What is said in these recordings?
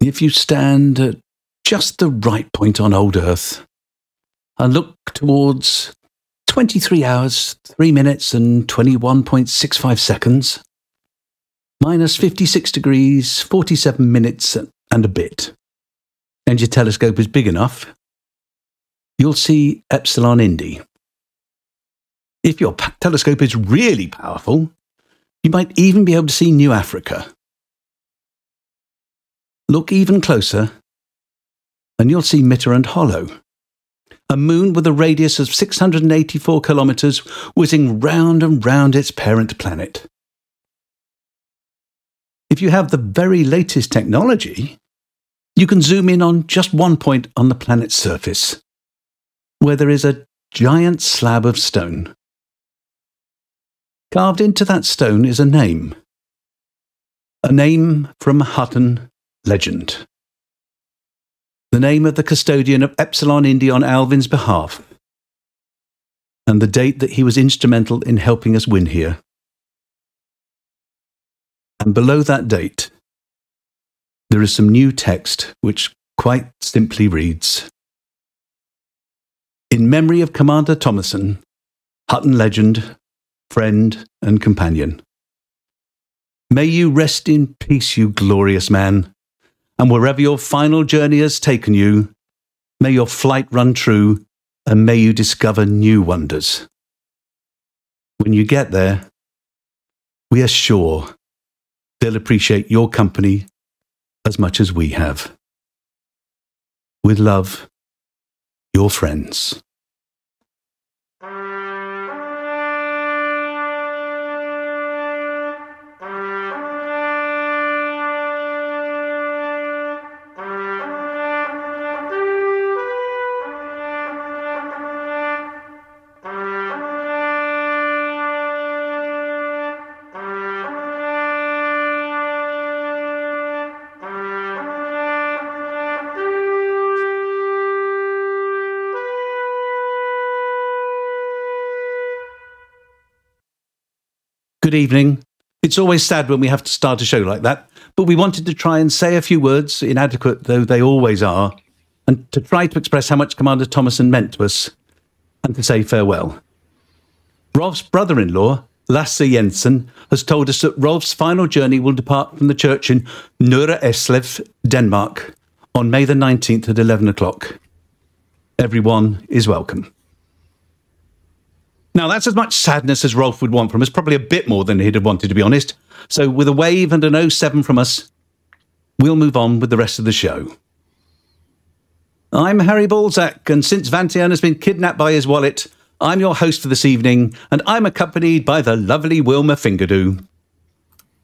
if you stand at just the right point on old Earth and look towards 23 hours, 3 minutes and 21.65 seconds, minus 56 degrees, 47 minutes and a bit, and your telescope is big enough, you'll see Epsilon Indi. If your telescope is really powerful, you might even be able to see New Africa. Look even closer, and you'll see Mitterand Hollow, a moon with a radius of 684 kilometres whizzing round and round its parent planet. If you have the very latest technology, you can zoom in on just one point on the planet's surface, where there is a giant slab of stone. Carved into that stone is a name from Hutton legend, the name of the custodian of Epsilon Indi on Alvin's behalf, and the date that he was instrumental in helping us win here. And below that date, there is some new text which quite simply reads, "In memory of Commander Thomassen, Hutton legend, friend and companion. May you rest in peace, you glorious man, and wherever your final journey has taken you, may your flight run true, and may you discover new wonders. When you get there, we are sure they'll appreciate your company as much as we have. With love, your friends." Good evening. It's always sad when we have to start a show like that, but we wanted to try and say a few words, inadequate though they always are, and to try to express how much Commander Thomassen meant to us, and to say farewell. Rolf's brother-in-law, Lasse Jensen, has told us that Rolf's final journey will depart from the church in Nørreslev, Denmark, on May the 19th at 11 o'clock. Everyone is welcome. Now, that's as much sadness as Rolf would want from us, probably a bit more than he'd have wanted, to be honest. So with a wave and an 07 from us, we'll move on with the rest of the show. I'm Harry Balzac, and since Vantian has been kidnapped by his wallet, I'm your host for this evening, and I'm accompanied by the lovely Wilma Fingerdoo.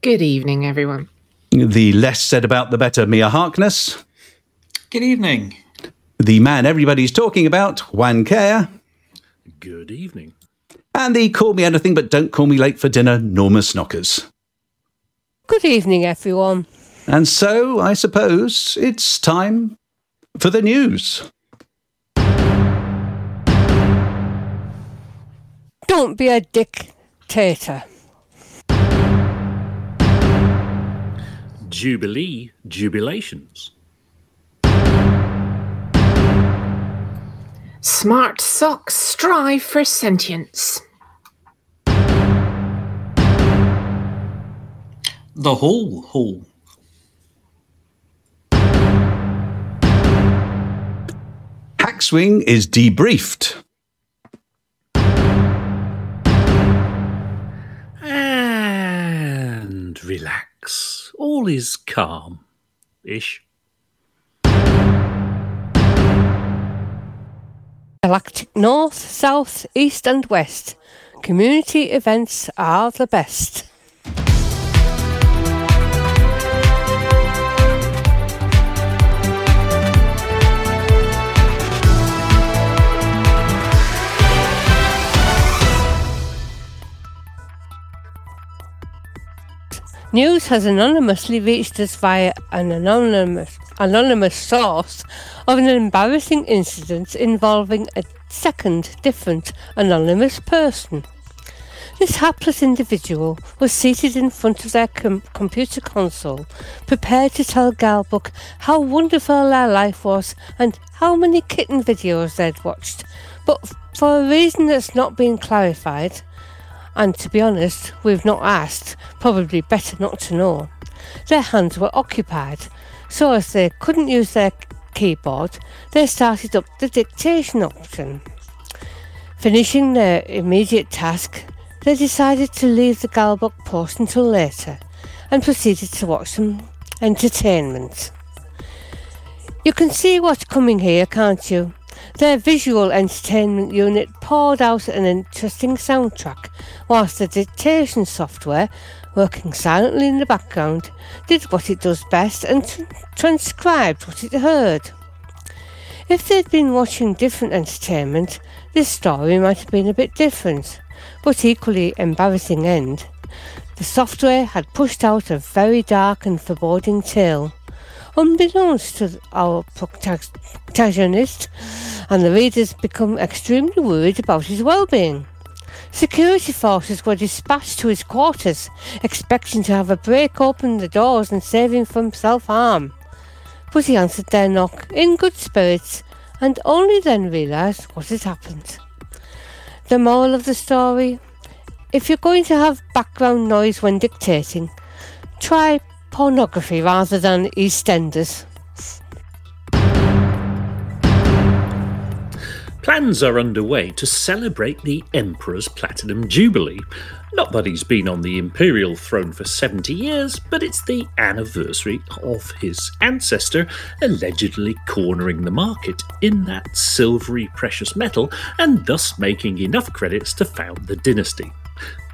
Good evening, everyone. The less said about the better, Mia Harkness. Good evening. The man everybody's talking about, Juan Kerr. Good evening. And the call me anything but don't call me late for dinner, Norma Snockers. Good evening, everyone. And so, I suppose, it's time for the news. Don't be a dictator. Jubilee, jubilations. Smart socks strive for sentience. The whole hole. Hackswing is debriefed. And relax. All is calm-ish. Galactic North, South, East and West. Community events are the best. News has anonymously reached us via an anonymous source of an embarrassing incident involving a second different anonymous person. This hapless individual was seated in front of their computer console, prepared to tell Galbook how wonderful their life was and how many kitten videos they'd watched, but for a reason that's not been clarified, and to be honest, we've not asked, probably better not to know. Their hands were occupied, so as they couldn't use their keyboard, they started up the dictation option. Finishing their immediate task, they decided to leave the Galbook post until later and proceeded to watch some entertainment. You can see what's coming here, can't you? Their visual entertainment unit poured out an interesting soundtrack, whilst the dictation software, working silently in the background, did what it does best and transcribed what it heard. If they'd been watching different entertainment, this story might have been a bit different, but equally embarrassing end. The software had pushed out a very dark and foreboding tale. Unbeknownst to our protagonist, and the readers become extremely worried about his well-being. Security forces were dispatched to his quarters, expecting to have a break open the doors and save him from self-harm. But he answered their knock in good spirits, and only then realised what had happened. The moral of the story? If you're going to have background noise when dictating, try pornography rather than EastEnders. Plans are underway to celebrate the Emperor's Platinum Jubilee. Not that he's been on the Imperial throne for 70 years, but it's the anniversary of his ancestor allegedly cornering the market in that silvery precious metal and thus making enough credits to found the dynasty.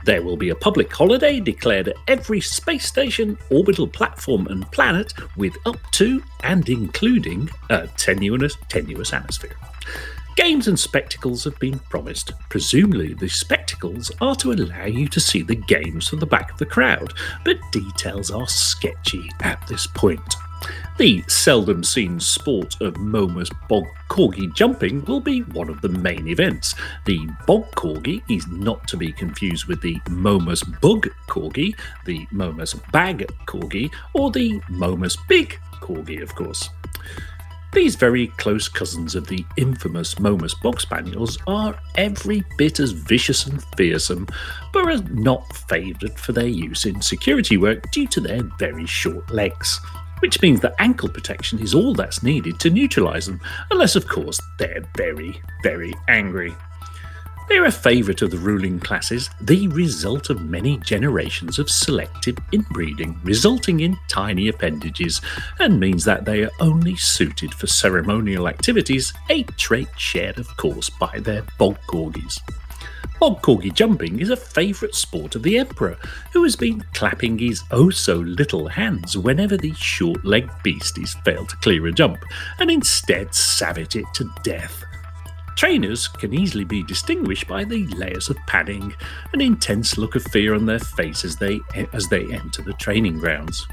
There will be a public holiday declared at every space station, orbital platform and planet with up to and including a tenuous atmosphere. Games and spectacles have been promised. Presumably the spectacles are to allow you to see the games from the back of the crowd, but details are sketchy at this point. The seldom seen sport of Momus Bog Corgi jumping will be one of the main events. The Bog Corgi is not to be confused with the Momus Bug Corgi, the Momus Bag Corgi, or the Momus Big Corgi, of course. These very close cousins of the infamous Momus Bog Spaniels are every bit as vicious and fearsome, but are not favoured for their use in security work due to their very short legs, which means that ankle protection is all that's needed to neutralise them, unless of course they're very, very angry. They're a favourite of the ruling classes, the result of many generations of selective inbreeding, resulting in tiny appendages, and means that they are only suited for ceremonial activities, a trait shared, of course, by their Bog Corgis. Bog Corgi jumping is a favourite sport of the Emperor, who has been clapping his oh-so-little hands whenever the short-legged beasties fail to clear a jump, and instead savage it to death. Trainers can easily be distinguished by the layers of padding, an intense look of fear on their face as they enter the training grounds.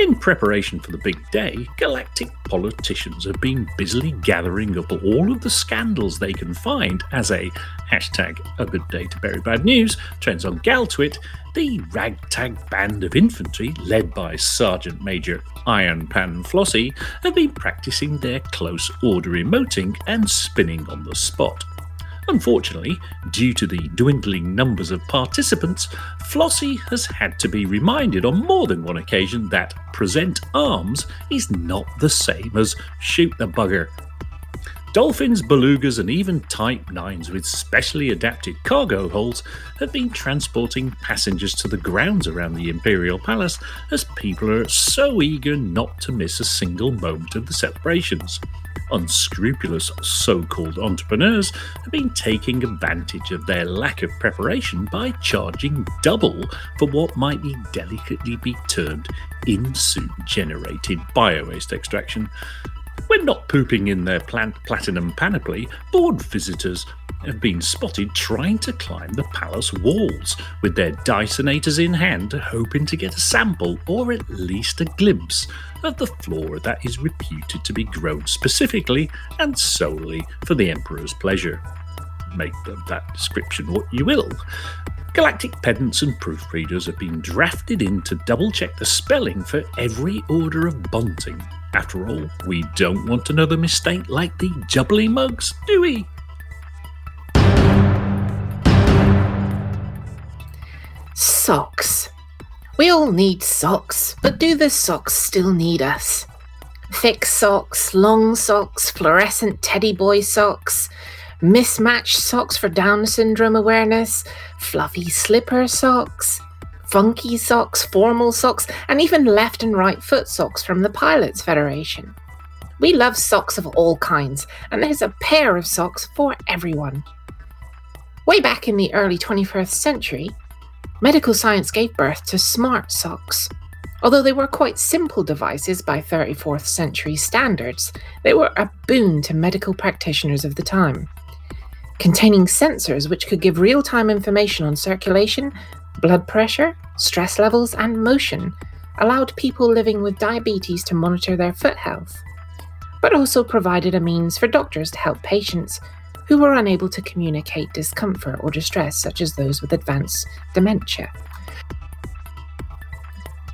In preparation for the big day, galactic politicians have been busily gathering up all of the scandals they can find as a #A Good Day to Bury Bad News trends on Galtwit. The ragtag band of infantry, led by Sergeant Major Iron Pan Flossie, have been practicing their close order emoting and spinning on the spot. Unfortunately, due to the dwindling numbers of participants, Flossie has had to be reminded on more than one occasion that present arms is not the same as shoot the bugger. Dolphins, belugas and even Type 9s with specially adapted cargo holds have been transporting passengers to the grounds around the Imperial Palace as people are so eager not to miss a single moment of the celebrations. Unscrupulous so-called entrepreneurs have been taking advantage of their lack of preparation by charging double for what might be delicately be termed in-suit-generated bio-waste extraction. When not pooping in their platinum panoply, bored visitors have been spotted trying to climb the palace walls with their Dysonators in hand, hoping to get a sample or at least a glimpse of the flora that is reputed to be grown specifically and solely for the Emperor's pleasure. Make that description what you will. galactic pedants and proofreaders have been drafted in to double-check the spelling for every order of bunting. After all, we don't want another mistake like the jubbly mugs, do we? Socks. We all need socks, but do the socks still need us? Thick socks, long socks, fluorescent teddy boy socks, mismatched socks for Down syndrome awareness, fluffy slipper socks, funky socks, formal socks, and even left and right foot socks from the Pilots Federation. We love socks of all kinds, and there's a pair of socks for everyone. Way back in the early 21st century, medical science gave birth to smart socks. Although they were quite simple devices by 34th century standards, they were a boon to medical practitioners of the time. Containing sensors which could give real-time information on circulation, blood pressure, stress levels, and motion allowed people living with diabetes to monitor their foot health, but also provided a means for doctors to help patients who were unable to communicate discomfort or distress, such as those with advanced dementia.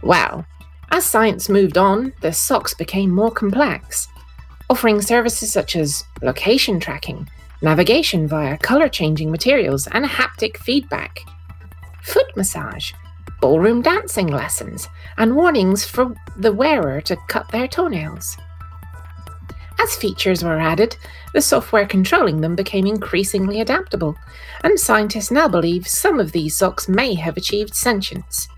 Wow. As science moved on, the socks became more complex, offering services such as location tracking, navigation via colour-changing materials, and haptic feedback, foot massage, ballroom dancing lessons, and warnings for the wearer to cut their toenails. As features were added, the software controlling them became increasingly adaptable, and scientists now believe some of these socks may have achieved sentience.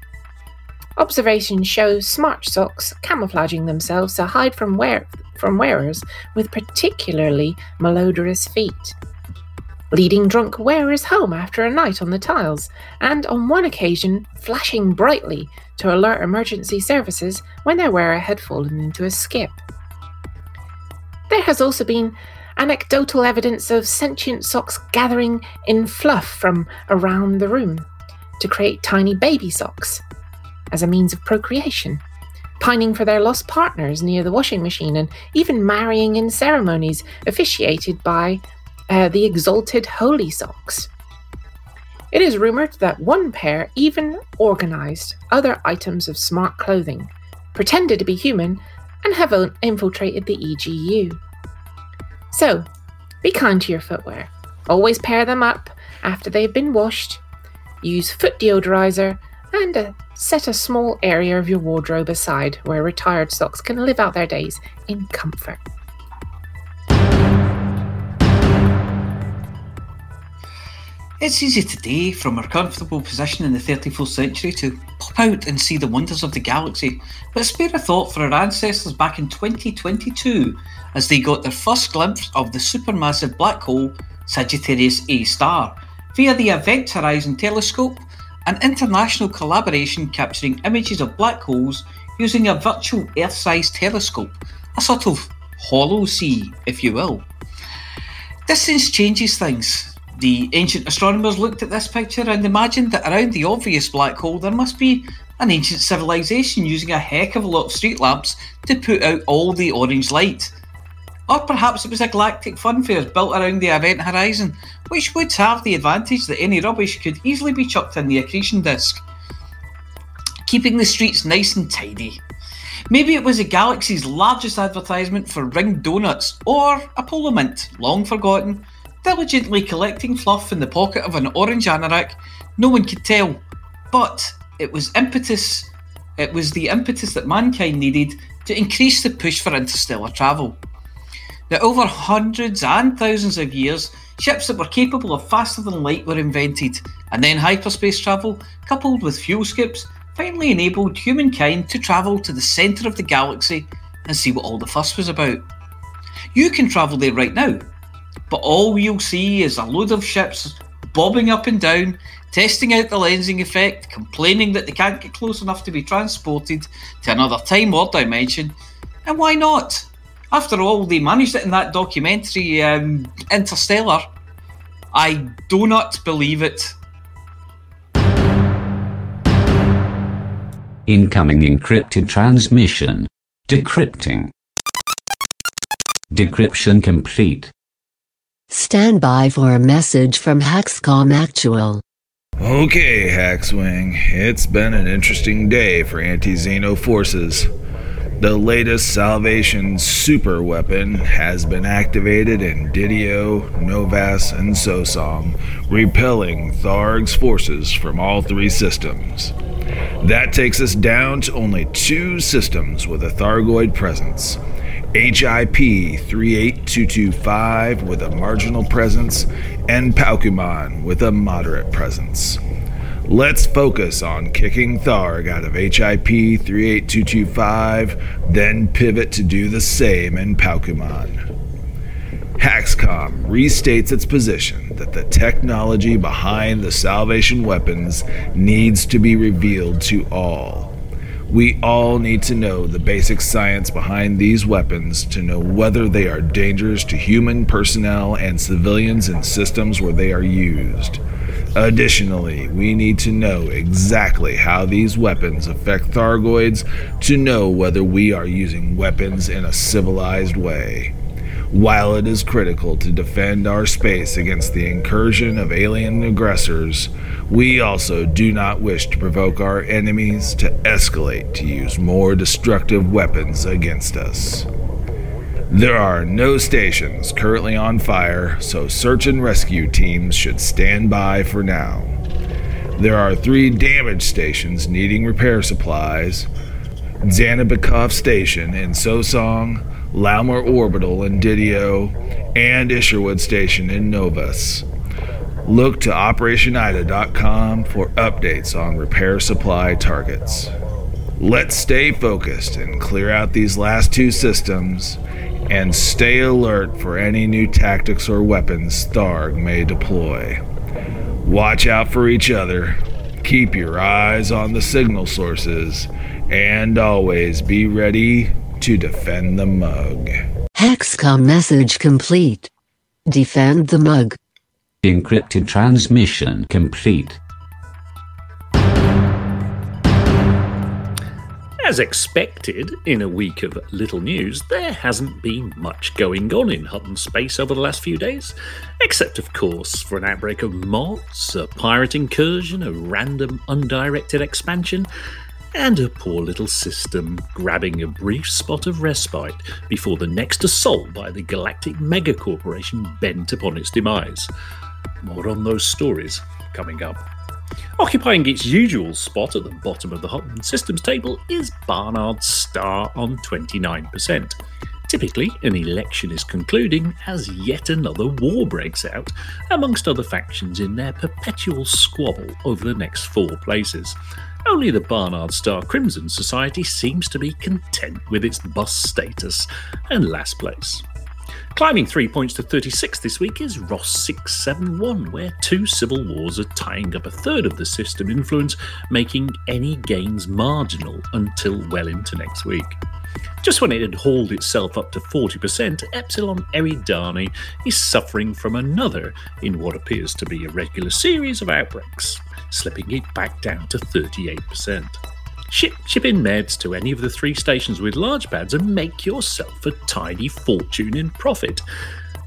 Observations show smart socks camouflaging themselves to hide from wearers with particularly malodorous feet, leading drunk wearers home after a night on the tiles, and on one occasion flashing brightly to alert emergency services when their wearer had fallen into a skip. There has also been anecdotal evidence of sentient socks gathering in fluff from around the room to create tiny baby socks as a means of procreation, pining for their lost partners near the washing machine, and even marrying in ceremonies officiated by the exalted holy socks. It is rumoured that one pair even organised other items of smart clothing, pretended to be human, and have infiltrated the EGU. So, be kind to your footwear. Always pair them up after they've been washed. Use foot deodorizer, and set a small area of your wardrobe aside where retired socks can live out their days in comfort. It's easy today, from our comfortable position in the 34th century, to pop out and see the wonders of the galaxy, but spare a thought for our ancestors back in 2022 as they got their first glimpse of the supermassive black hole Sagittarius A star via the Event Horizon Telescope, an international collaboration capturing images of black holes using a virtual Earth-sized telescope, a sort of hollow sea, if you will. Distance changes things. The ancient astronomers looked at this picture and imagined that around the obvious black hole there must be an ancient civilization using a heck of a lot of street lamps to put out all the orange light. Or perhaps it was a galactic funfair built around the event horizon, which would have the advantage that any rubbish could easily be chucked in the accretion disk, keeping the streets nice and tidy. Maybe it was the galaxy's largest advertisement for ring donuts or a polo mint, long forgotten, diligently collecting fluff in the pocket of an orange anorak. No one could tell, but it was the impetus that mankind needed to increase the push for interstellar travel. Now, over hundreds and thousands of years, ships that were capable of faster than light were invented, and then hyperspace travel, coupled with fuel skips, finally enabled humankind to travel to the centre of the galaxy and see what all the fuss was about. You can travel there right now, but all you'll see is a load of ships bobbing up and down, testing out the lensing effect, complaining that they can't get close enough to be transported to another time or dimension. And why not? After all, they managed it in that documentary, Interstellar. I do not believe it. Incoming encrypted transmission. Decrypting. Decryption complete. Stand by for a message from Haxcom Actual. Okay, Haxwing, it's been an interesting day for anti-Xeno forces. The latest Salvation super weapon has been activated in Didio, Novus, and Sosong, repelling Tharg's forces from all three systems. That takes us down to only two systems with a Thargoid presence. HIP-38225 with a marginal presence, and Pacumon with a moderate presence. Let's focus on kicking Tharg out of HIP-38225, then pivot to do the same in Pacumon. Haxcom restates its position that the technology behind the Salvation weapons needs to be revealed to all. We all need to know the basic science behind these weapons to know whether they are dangerous to human personnel and civilians in systems where they are used. Additionally, we need to know exactly how these weapons affect Thargoids to know whether we are using weapons in a civilized way. While it is critical to defend our space against the incursion of alien aggressors, we also do not wish to provoke our enemies to escalate to use more destructive weapons against us. There are no stations currently on fire, so search and rescue teams should stand by for now. There are 3 damaged stations needing repair supplies: Zanabikov Station in Sosong, Laumar Orbital in Didio, and Isherwood Station in Novus. Look to OperationIda.com for updates on repair supply targets. Let's stay focused and clear out these last 2 systems, and stay alert for any new tactics or weapons Tharg may deploy. Watch out for each other, keep your eyes on the signal sources, and always be ready to defend the mug. Haxcom message complete. Defend the mug. Encrypted transmission complete. As expected, in a week of little news, there hasn't been much going on in Hutton Space over the last few days, except of course for an outbreak of mods, a pirate incursion, a random undirected expansion, and a poor little system grabbing a brief spot of respite before the next assault by the galactic mega-corporation bent upon its demise. More on those stories coming up. Occupying its usual spot at the bottom of the Hutton Systems table is Barnard's Star on 29%. Typically, an election is concluding as yet another war breaks out amongst other factions in their perpetual squabble over the next 4 places. Only the Barnard Star Crimson Society seems to be content with its bus status and last place. Climbing 3 points to 36 this week is Ross 671, where 2 civil wars are tying up a third of the system influence, making any gains marginal until well into next week. Just when it had hauled itself up to 40%, Epsilon Eridani is suffering from another in what appears to be a regular series of outbreaks, slipping it back down to 38%. Ship in meds to any of the 3 stations with large pads and make yourself a tidy fortune in profit.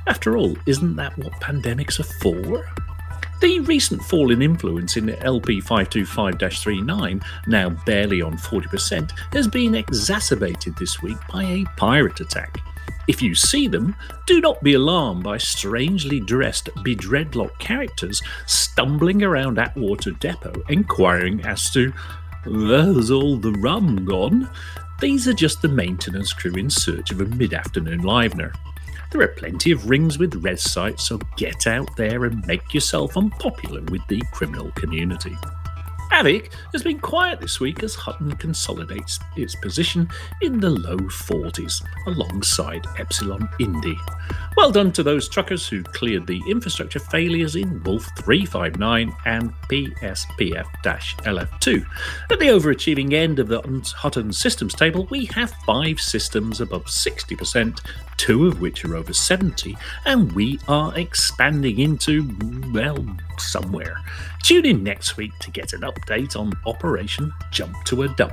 After all, isn't that what pandemics are for? The recent fall in influence in LP 525-39, now barely on 40%, has been exacerbated this week by a pirate attack. If you see them, do not be alarmed by strangely dressed bedreadlock characters stumbling around Atwater Depot inquiring as to, "There's all the rum gone?" These are just the maintenance crew in search of a mid-afternoon livener. There are plenty of rings with res sites, so get out there and make yourself unpopular with the criminal community. AVIC has been quiet this week as Hutton consolidates its position in the low 40s alongside Epsilon Indi. Well done to those truckers who cleared the infrastructure failures in Wolf 359 and PSPF-LF2. At the overachieving end of the Hutton Systems table, we have 5 systems above 60%, 2 of which are over 70, and we are expanding into, well, somewhere. Tune in next week to get an update on Operation Jump to a Dump.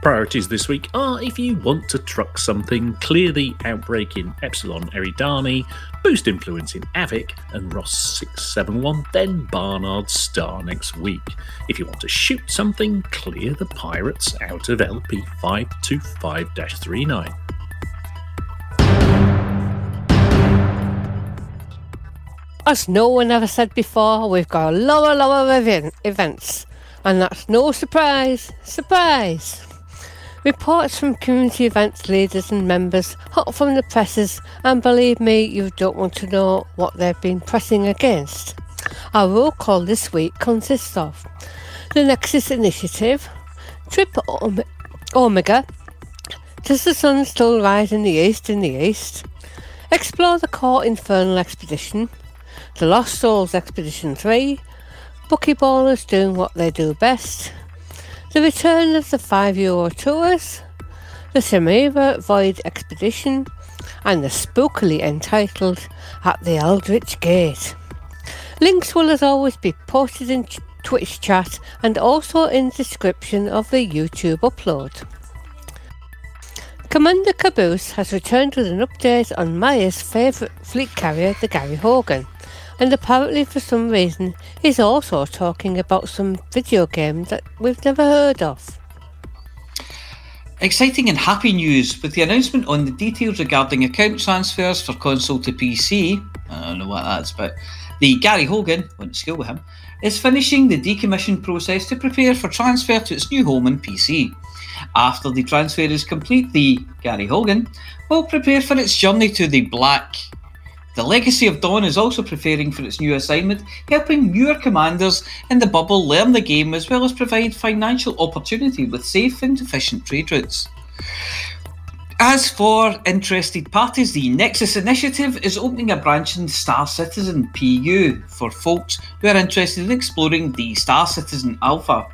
Priorities this week are if you want to truck something, clear the outbreak in Epsilon Eridani, boost influence in AVIC and Ross 671, then Barnard's Star next week. If you want to shoot something, clear the pirates out of LP 525-39. As no one ever said before, we've got a lower events, and that's no surprise. Reports from community events leaders and members, hot from the presses, and believe me, you don't want to know what they've been pressing against. Our roll call this week consists of the Nexus Initiative, Trip Omega, Does the Sun Still Rise in the East, Explore the Core Infernal Expedition, The Lost Souls Expedition 3, Buckyballers Doing What They Do Best, the return of the €5 tours, the Samira Void Expedition, and the spookily entitled At the Eldridge Gate. Links will as always be posted in Twitch chat and also in description of the YouTube upload. Commander Caboose has returned with an update on Maya's favourite fleet carrier, the Gary Hogan, and apparently for some reason he's also talking about some video game that we've never heard of. Exciting and happy news with the announcement on the details regarding account transfers for console to PC. I don't know what that's about. The Gary Hogan, went to school with him, is finishing the decommission process to prepare for transfer to its new home on PC. After the transfer is complete, the Gary Hogan will prepare for its journey to the Black. The Legacy of Dawn is also preparing for its new assignment, helping newer commanders in the bubble learn the game as well as provide financial opportunity with safe and efficient trade routes. As for interested parties, the Nexus Initiative is opening a branch in Star Citizen PU for folks who are interested in exploring the Star Citizen Alpha.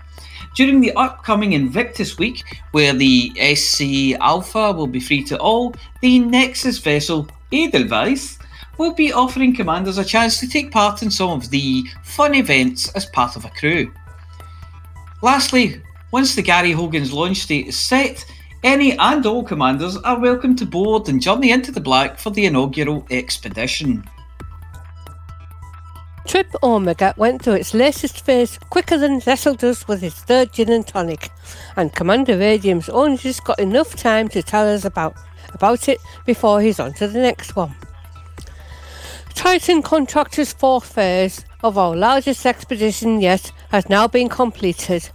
During the upcoming Invictus Week, where the SC Alpha will be free to all, the Nexus vessel Edelweiss will be offering commanders a chance to take part in some of the fun events as part of a crew. Lastly, once the Gary Hogan's launch date is set, any and all commanders are welcome to board and journey into the Black for the inaugural expedition. Trip Omega went through its latest phase quicker than Zessel does with his third gin and tonic, and Commander Radium's only just got enough time to tell us about it before he's on to the next one. Titan Contractor's fourth phase of our largest expedition yet has now been completed.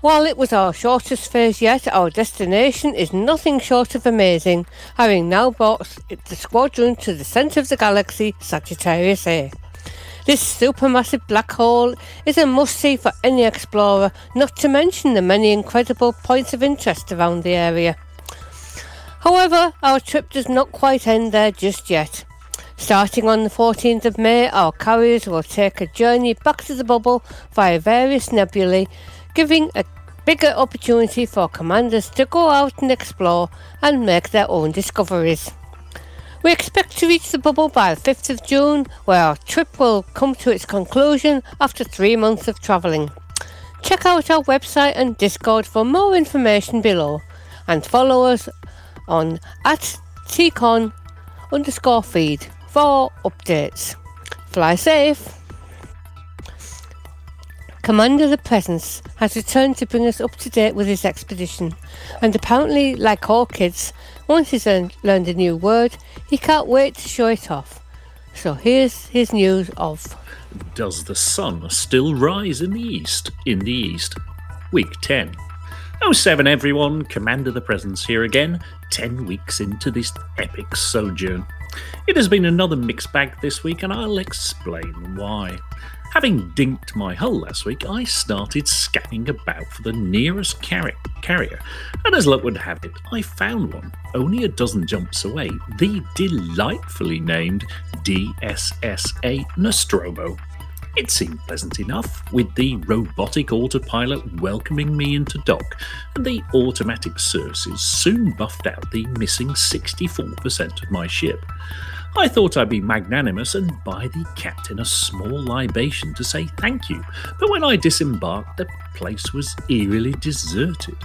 While it was our shortest phase yet, our destination is nothing short of amazing, having now brought the squadron to the centre of the galaxy, Sagittarius A. This supermassive black hole is a must-see for any explorer, not to mention the many incredible points of interest around the area. However, our trip does not quite end there just yet. Starting on the 14th of May, our carriers will take a journey back to the bubble via various nebulae, giving a bigger opportunity for commanders to go out and explore and make their own discoveries. We expect to reach the bubble by the 5th of June, where our trip will come to its conclusion after 3 months of travelling. Check out our website and Discord for more information below, and follow us on @tcon_feed. for updates. Fly safe. Commander the Presence has returned to bring us up to date with his expedition, and apparently, like all kids, once he's learned a new word, he can't wait to show it off. So here's his news of Does the Sun Still Rise in the East? Week 10. 07 everyone, Commander the Presence here again, 10 weeks into this epic sojourn. It has been another mixed bag this week, and I'll explain why. Having dinked my hull last week, I started scanning about for the nearest carrier, and as luck would have it, I found one, only a dozen jumps away, the delightfully named DSS-A Nostromo. It seemed pleasant enough, with the robotic autopilot welcoming me into dock, and the automatic services soon buffed out the missing 64% of my ship. I thought I'd be magnanimous and buy the captain a small libation to say thank you, but when I disembarked, the place was eerily deserted.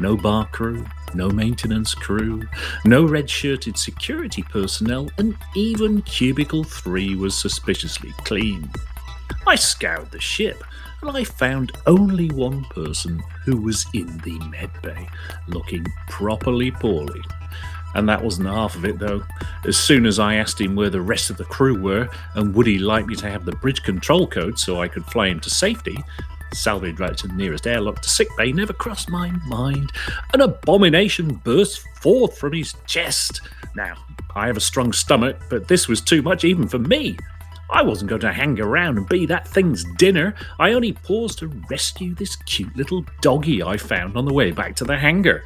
No bar crew, no maintenance crew, no red-shirted security personnel, and even Cubicle 3 was suspiciously clean. I scoured the ship, and I found only one person who was in the medbay, looking properly poorly. And that wasn't half of it, though. As soon as I asked him where the rest of the crew were and would he like me to have the bridge control code so I could fly him to safety, salvage route to the nearest airlock to sickbay never crossed my mind. An abomination burst forth from his chest. Now, I have a strong stomach, but this was too much even for me. I wasn't going to hang around and be that thing's dinner. I only paused to rescue this cute little doggy I found on the way back to the hangar.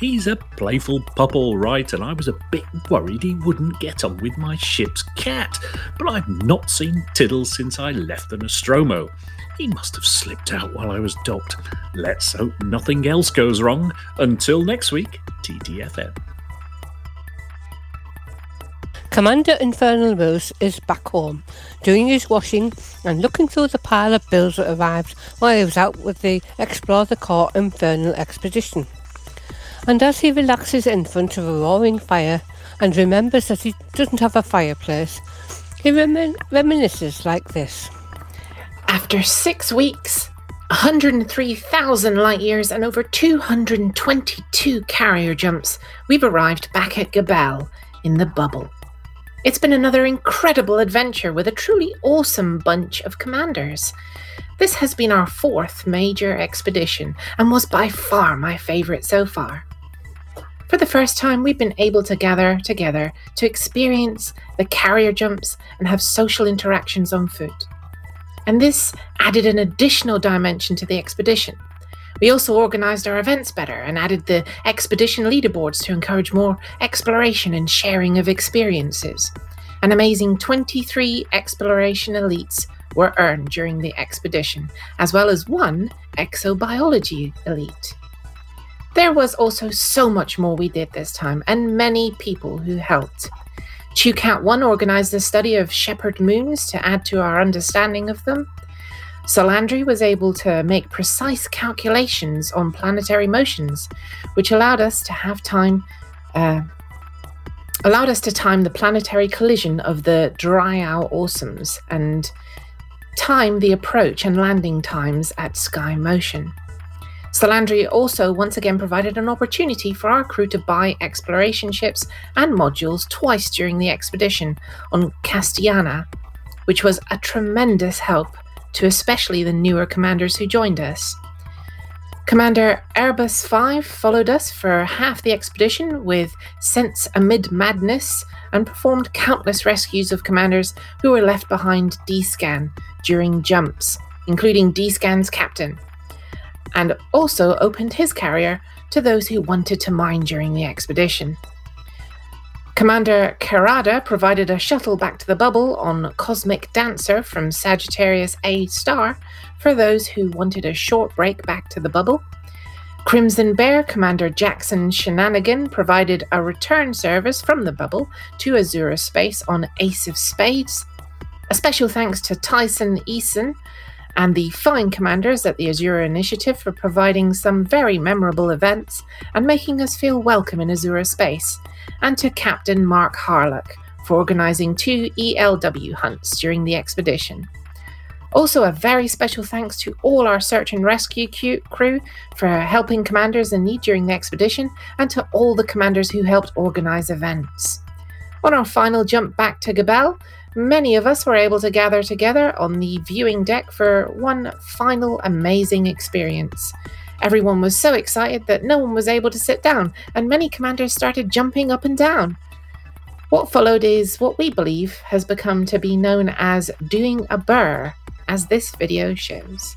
He's a playful pup all right, and I was a bit worried he wouldn't get on with my ship's cat, but I've not seen Tiddles since I left the Nostromo. He must have slipped out while I was docked. Let's hope nothing else goes wrong. Until next week, TTFN. Commander Infernal Rose is back home, doing his washing and looking through the pile of bills that arrived while he was out with the Explore the Core Infernal Expedition. And as he relaxes in front of a roaring fire and remembers that he doesn't have a fireplace, he reminisces like this. After 6 weeks, 103,000 light years and over 222 carrier jumps, we've arrived back at Gabel in the bubble. It's been another incredible adventure with a truly awesome bunch of commanders. This has been our fourth major expedition and was by far my favourite so far. For the first time, we've been able to gather together to experience the carrier jumps and have social interactions on foot. And this added an additional dimension to the expedition. We also organised our events better and added the expedition leaderboards to encourage more exploration and sharing of experiences. An amazing 23 exploration elites were earned during the expedition, as well as one exobiology elite. There was also so much more we did this time, and many people who helped. Chewcat 1 organised a study of shepherd moons to add to our understanding of them. Solandri was able to make precise calculations on planetary motions, which allowed us to time the planetary collision of the Dryao Awesomes and time the approach and landing times at Sky Motion. Solandri also once again provided an opportunity for our crew to buy exploration ships and modules twice during the expedition on Castellana, which was a tremendous help to especially the newer commanders who joined us. Commander Airbus 5 followed us for half the expedition with Sense Amid Madness and performed countless rescues of commanders who were left behind D-Scan during jumps, including D-Scan's captain, and also opened his carrier to those who wanted to mine during the expedition. Commander Kerada provided a shuttle back to the bubble on Cosmic Dancer from Sagittarius A star for those who wanted a short break back to the bubble. Crimson Bear Commander Jackson Shenanigan provided a return service from the bubble to Azura Space on Ace of Spades. A special thanks to Tyson Eason and the fine commanders at the Azura Initiative for providing some very memorable events and making us feel welcome in Azura Space, and to Captain Mark Harlock for organising 2 ELW hunts during the expedition. Also a very special thanks to all our search and rescue crew for helping commanders in need during the expedition, and to all the commanders who helped organise events. On our final jump back to Gabel, many of us were able to gather together on the viewing deck for one final amazing experience. Everyone was so excited that no one was able to sit down, and many commanders started jumping up and down. What followed is what we believe has become to be known as doing a burr, as this video shows.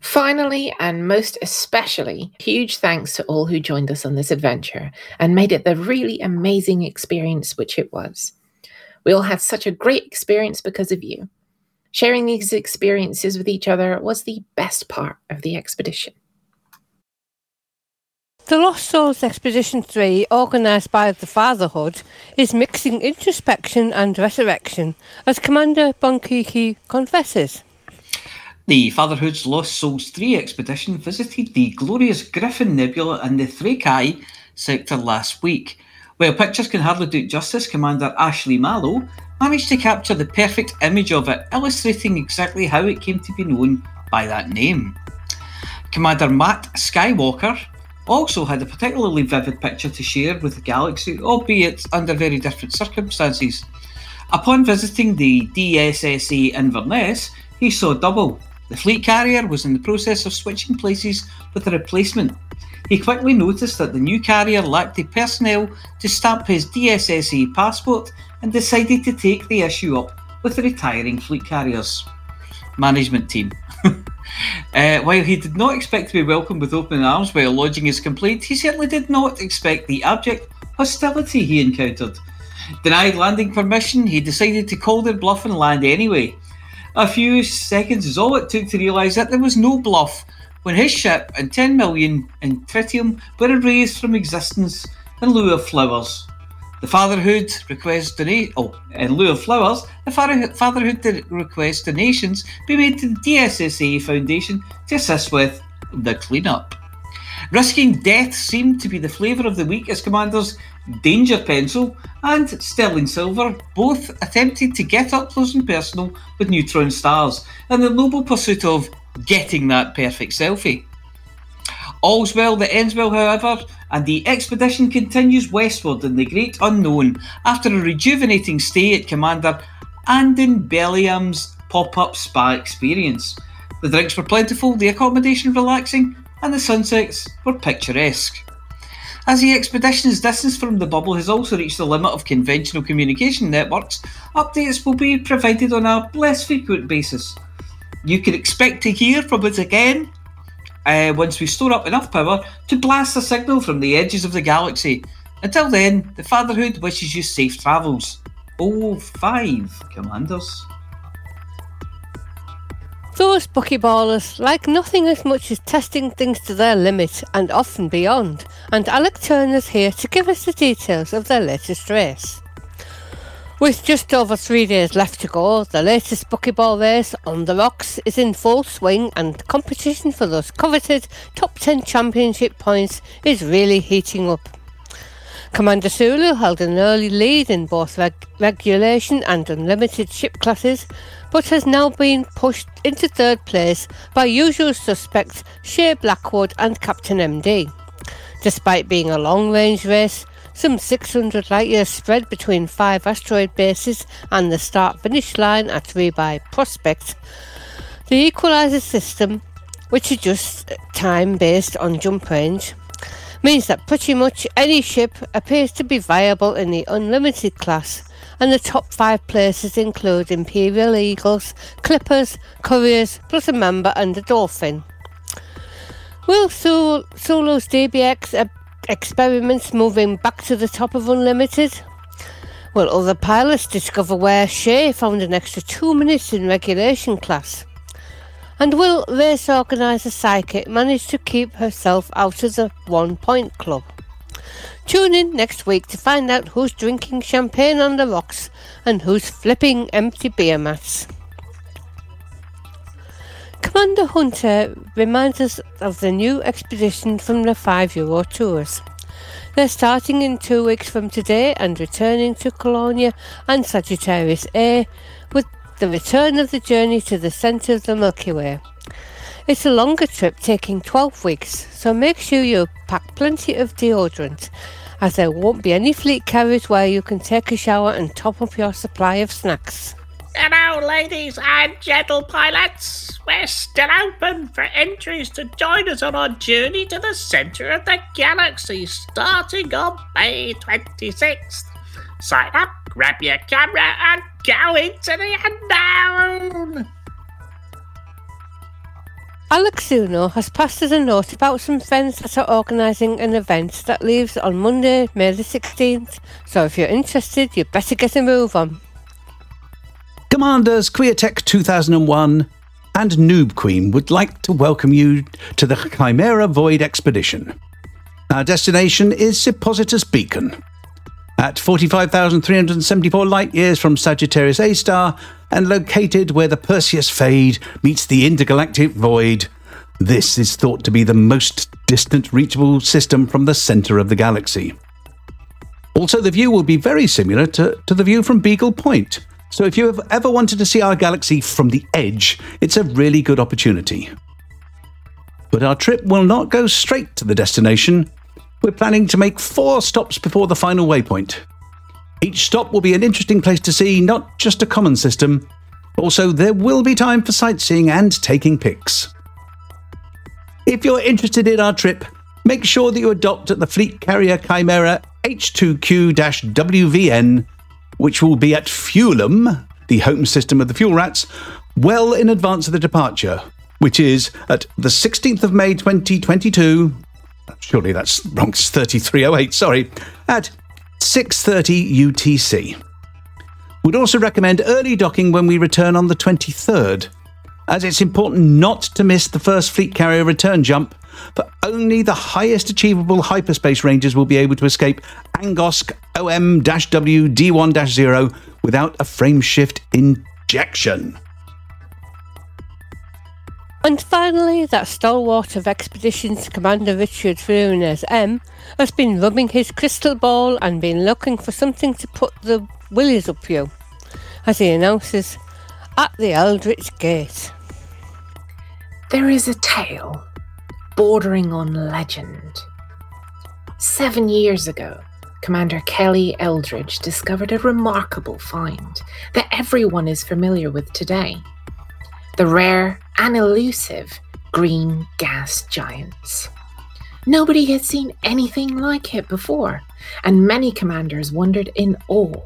Finally, and most especially, huge thanks to all who joined us on this adventure and made it the really amazing experience which it was. We all had such a great experience because of you. Sharing these experiences with each other was the best part of the expedition. The Lost Souls Expedition 3, organised by the Fatherhood, is mixing introspection and resurrection, as Commander Bonkiki confesses. The Fatherhood's Lost Souls 3 expedition visited the glorious Griffin Nebula and the Thrakai sector last week. While pictures can hardly do it justice, Commander Ashley Mallow managed to capture the perfect image of it, illustrating exactly how it came to be known by that name. Commander Matt Skywalker also had a particularly vivid picture to share with the galaxy, albeit under very different circumstances. Upon visiting the DSSA Inverness, he saw double. The fleet carrier was in the process of switching places with a replacement. He quickly noticed that the new carrier lacked the personnel to stamp his DSSA passport and decided to take the issue up with the retiring fleet carrier's management team. While he did not expect to be welcomed with open arms while lodging his complaint, he certainly did not expect the abject hostility he encountered. Denied landing permission, he decided to call their bluff and land anyway. A few seconds is all it took to realise that there was no bluff when his ship and 10 million in tritium were erased from existence in lieu of flowers. The Fatherhood requests donations be made to the DSSA Foundation to assist with the cleanup. Risking death seemed to be the flavour of the week as commanders Danger Pencil and Sterling Silver both attempted to get up close and personal with neutron stars in the noble pursuit of getting that perfect selfie. All's well that ends well, however, and the expedition continues westward in the great unknown after a rejuvenating stay at Commander Andon Belliam's pop-up spa experience. The drinks were plentiful, the accommodation relaxing, and the sunsets were picturesque. As the expedition's distance from the bubble has also reached the limit of conventional communication networks, updates will be provided on a less frequent basis. You can expect to hear from us again once we store up enough power to blast a signal from the edges of the galaxy. Until then, the Fatherhood wishes you safe travels. All five commanders. Those bucketballers like nothing as much as testing things to their limit and often beyond, and Alec Turner's here to give us the details of their latest race. With just over 3 days left to go, the latest bucketball race on the rocks is in full swing, and competition for those coveted top 10 championship points is really heating up. Commander Sulu held an early lead in both regulation and unlimited ship classes, but has now been pushed into third place by usual suspects Shea Blackwood and Captain MD. Despite being a long-range race, some 600 light-years spread between 5 asteroid bases and the start-finish line at Rebai Prospect, the equaliser system, which adjusts time based on jump range, means that pretty much any ship appears to be viable in the unlimited class, and the top 5 places include Imperial Eagles, Clippers, Couriers, plus a Mamba and a Dolphin. Will Solo's DBX experiments moving back to the top of unlimited? Will other pilots discover where Shea found an extra 2 minutes in regulation class? And will race organiser Psychic manage to keep herself out of the 1 point club? Tune in next week to find out who's drinking champagne on the rocks and who's flipping empty beer mats. Commander Hunter reminds us of the new expedition from the €5 tours. They're starting in 2 weeks from today and returning to Colonia and Sagittarius A with the return of the journey to the centre of the Milky Way. It's a longer trip taking 12 weeks, so make sure you pack plenty of deodorant, as there won't be any fleet carriers where you can take a shower and top up your supply of snacks. Hello ladies and gentle pilots, we're still open for entries to join us on our journey to the centre of the galaxy starting on May 26th. Sign up, grab your camera and go into the unknown! Alexuno has passed us a note about some friends that are organising an event that leaves on Monday, May the 16th, so if you're interested, you'd better get a move on. Commanders Createch 2001 and Noob Queen would like to welcome you to the Chimera Void Expedition. Our destination is Suppositus Beacon, at 45,374 light-years from Sagittarius A star, and located where the Perseus Fade meets the intergalactic void. This is thought to be the most distant reachable system from the centre of the galaxy. Also, the view will be very similar to the view from Beagle Point, so if you have ever wanted to see our galaxy from the edge, it's a really good opportunity. But our trip will not go straight to the destination. We're planning to make 4 stops before the final waypoint. Each stop will be an interesting place to see, not just a common system. Also, there will be time for sightseeing and taking pics. If you're interested in our trip, make sure that you adopt at the Fleet Carrier Chimera H2Q-WVN, which will be at Fuelum, the home system of the Fuel Rats, well in advance of the departure, which is at the 16th of May 2022, surely that's wrong, it's 3308, sorry, at 6:30 UTC. We'd also recommend early docking when we return on the 23rd, as it's important not to miss the first fleet carrier return jump, but only the highest achievable hyperspace rangers will be able to escape Angosk OM-W D1-0 without a frameshift injection. And finally, that stalwart of expeditions, Commander Richard Runes M, has been rubbing his crystal ball and been looking for something to put the willies up you, as he announces, at the Eldridge Gate. There is a tale, bordering on legend. 7 years ago, Commander Kelly Eldridge discovered a remarkable find that everyone is familiar with today. The rare and elusive green gas giants. Nobody had seen anything like it before, and many commanders wondered in awe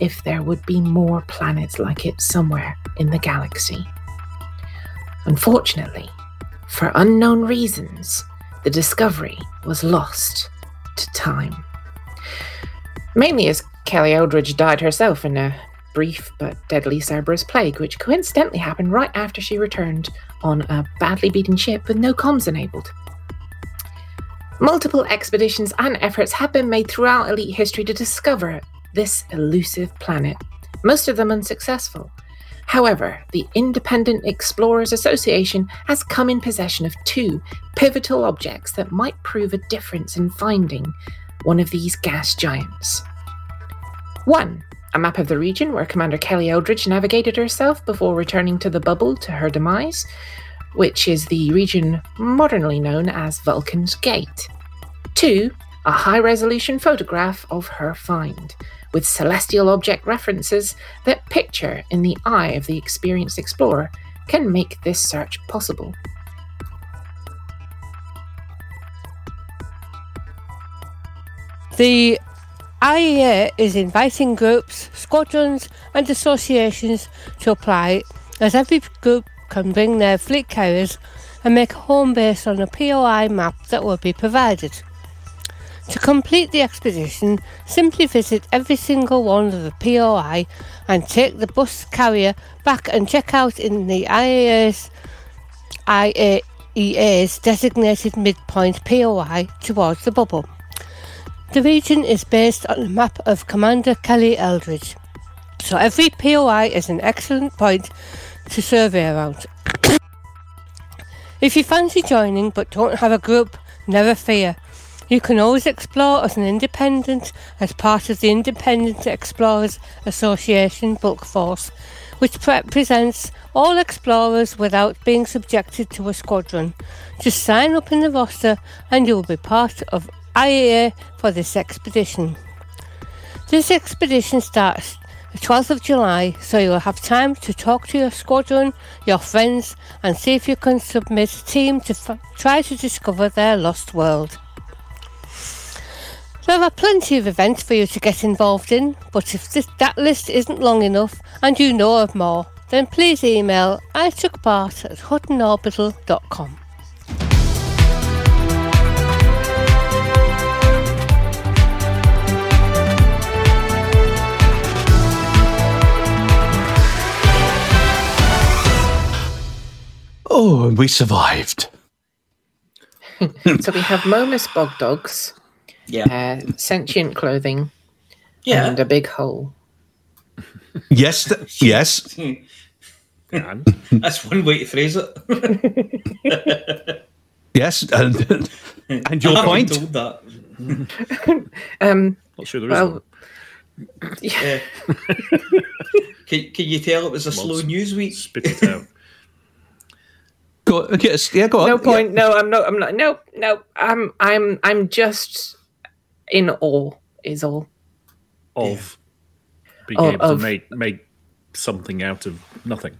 if there would be more planets like it somewhere in the galaxy. Unfortunately, for unknown reasons, the discovery was lost to time. Mainly as Kelly Eldridge died herself in a brief but deadly Cerberus plague, which coincidentally happened right after she returned on a badly beaten ship with no comms enabled. Multiple expeditions and efforts have been made throughout elite history to discover this elusive planet, most of them unsuccessful. However, the Independent Explorers Association has come in possession of 2 pivotal objects that might prove a difference in finding one of these gas giants. 1. A map of the region where Commander Kelly Eldridge navigated herself before returning to the bubble to her demise, which is the region modernly known as Vulcan's Gate. 2. A high-resolution photograph of her find, with celestial object references that picture in the eye of the experienced explorer can make this search possible. The IEA is inviting groups, squadrons and associations to apply, as every group can bring their fleet carriers and make a home base on a POI map that will be provided. To complete the expedition, simply visit every single one of the POI and take the bus carrier back and check out in the IAEA's designated midpoint POI towards the bubble. The region is based on a map of Commander Kelly Eldridge, so every POI is an excellent point to survey around. If you fancy joining but don't have a group, never fear. You can always explore as an independent as part of the Independent Explorers Association Bulk Force, which represents all explorers without being subjected to a squadron. Just sign up in the roster and you will be part of IEA for this expedition. This expedition starts the 12th of July, so you'll have time to talk to your squadron, your friends, and see if you can submit a team to try to discover their lost world. There are plenty of events for you to get involved in, but if that list isn't long enough and you know of more, then please email itooktpart@huttonorbital.com. Oh, and we survived. So we have Momus Bog Dogs, sentient clothing, and a big hole. Yes, yes. That's one way to phrase it. Yes, and your point? I haven't told that. Not sure there is one. Yeah. Can you tell it was a slow news week? Spit it out. Go on. No point. Yeah. No, I'm not. No. I'm just in awe. Is all. Of being able to make something out of nothing.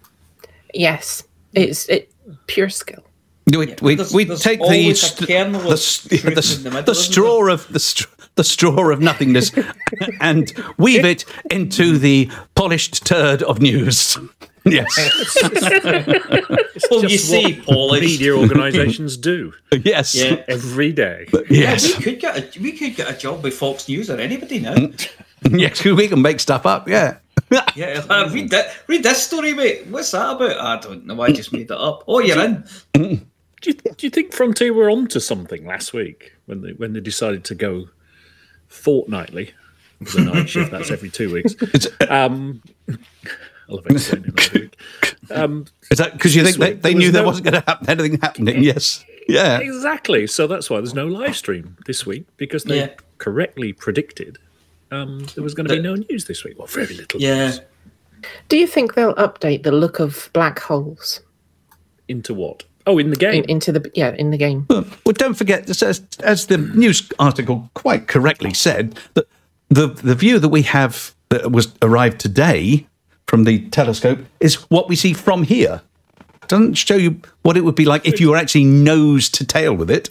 Yes, it's pure skill. We take the straw of nothingness and weave it into the polished turd of news. Yes. Well, you see, Polish media organisations do. Yes. Yeah. Every day. But yes. Yeah, we could get a job with Fox News or anybody now. Yes, we can make stuff up. Yeah. Yeah. Read this story, mate. What's that about? I don't know. I just made it up. Oh, you're in. Do you think Frontier were onto something last week when they decided to go fortnightly? The night shift. That's every 2 weeks. I'll have explained it every week. Is that because you think they knew there wasn't going to happen anything happening? Yes. Yeah. Exactly. So that's why there's no live stream this week, because they correctly predicted there was going to be no news this week. Well, very little news. Do you think they'll update the look of black holes? Into what? Oh, in the game. In the game. Well, don't forget, as the news article quite correctly said, that the view that we have that was arrived today from the telescope is what we see from here. It doesn't show you what it would be like if you were actually nose to tail with it.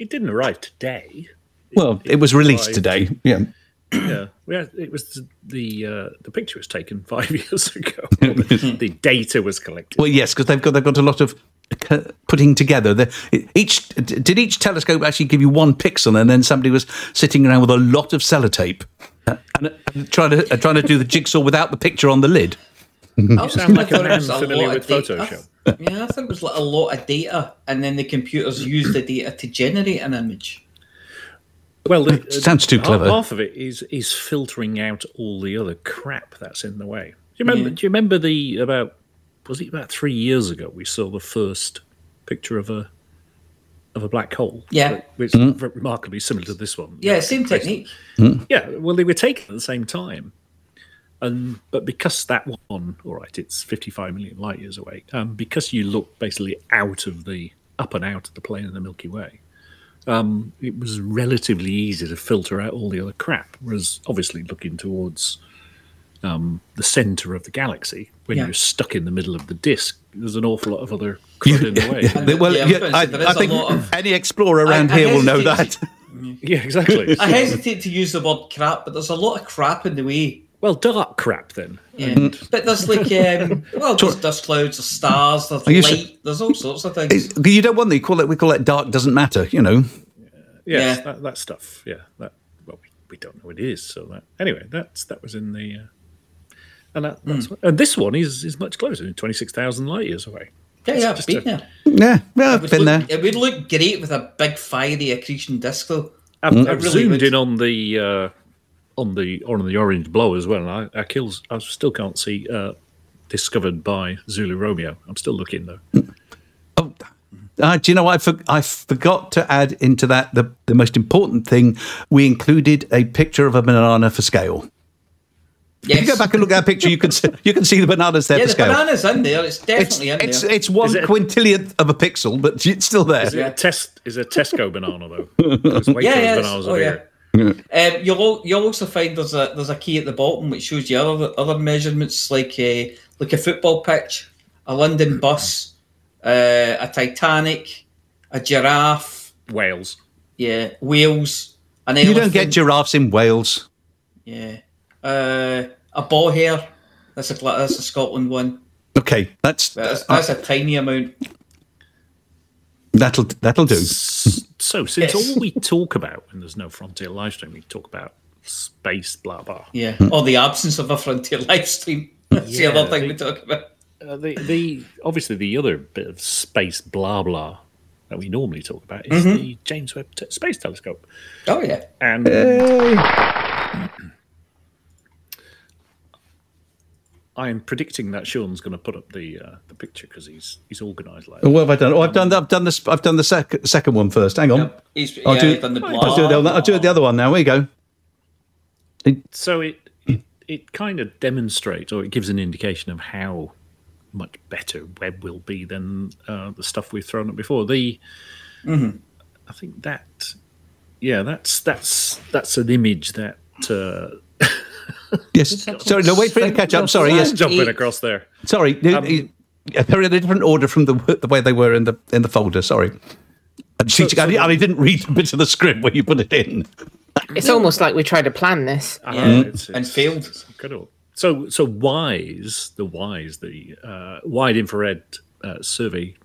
It didn't arrive today. Well, it was released today. Yeah. Yeah. It was the picture was taken 5 years ago. The data was collected. Well, yes, because they've got a lot of putting together. Did each telescope actually give you one pixel, and then somebody was sitting around with a lot of sellotape and trying to do the jigsaw without the picture on the lid? I sound like a man familiar with Photoshop. I think it was like a lot of data, and then the computers used the data to generate an image. Well, it sounds too clever. Half of it is filtering out all the other crap that's in the way. Do you remember about 3 years ago we saw the first picture of a black hole? Yeah. Which is remarkably similar to this one. Yeah, same technique. Mm. Yeah, well, they were taken at the same time. But because that one, all right, it's 55 million light years away, because you look basically up and out of the plane of the Milky Way, it was relatively easy to filter out all the other crap, whereas obviously looking towards the centre of the galaxy, when you're stuck in the middle of the disk, there's an awful lot of other crud in the way. I think any explorer around here will know that. Yeah, exactly. I hesitate to use the word crap, but there's a lot of crap in the way. Well, dark crap, then. Yeah. But there's there's dust clouds, there's stars, there's light, there's all sorts of things. You don't want we call it dark doesn't matter, you know. That stuff, yeah. We don't know what it is, so that... Anyway, that was in the... And this one is much closer, 26,000 light years away. Yeah, I've been there. Yeah, well, I've been there. It would look great with a big, fiery accretion disk, though. I've really zoomed in on the... On the orange blow as well, and I still can't see discovered by Zulu Romeo. I'm still looking though. Oh, do you know I forgot to add into that the most important thing? We included a picture of a banana for scale. Yes. If you go back and look at that picture, you can see the bananas there for scale. Yeah, the banana's in there. It's definitely in there. It's one quintillionth of a pixel, but it's still there. Is it a Tesco banana though? Bananas over here. Yeah. You'll also find there's a key at the bottom which shows you other measurements like a football pitch, a London bus, a Titanic, a giraffe, Wales. Yeah, Wales. An elephant. You don't get giraffes in Wales. Yeah, a boar hare. That's a Scotland one. Okay, that's a tiny amount. That'll do. So since all we talk about when there's no Frontier livestream, we talk about space, blah blah. Yeah, or the absence of a Frontier livestream. That's the other thing we talk about. Obviously the other bit of space, blah blah, that we normally talk about is the James Webb Space Telescope. Oh yeah, and. I am predicting that Sean's going to put up the picture because he's organised like that. What have I done? Oh, I've done the second one first. Hang on. Yep. I'll do the other one now. There you go. So it kind of demonstrates, or it gives an indication of how much better Webb will be than the stuff we've thrown up before. I think that, that's an image that. Yes. Sorry, no, wait for it to catch up. Sorry, yes. Jumping across there. Sorry. They're in a different order from the way they were in the folder. Sorry. I didn't read the bit of the script where you put it in. It's almost like we tried to plan this. And failed. It's incredible. So WISE, the Wide Infrared Survey.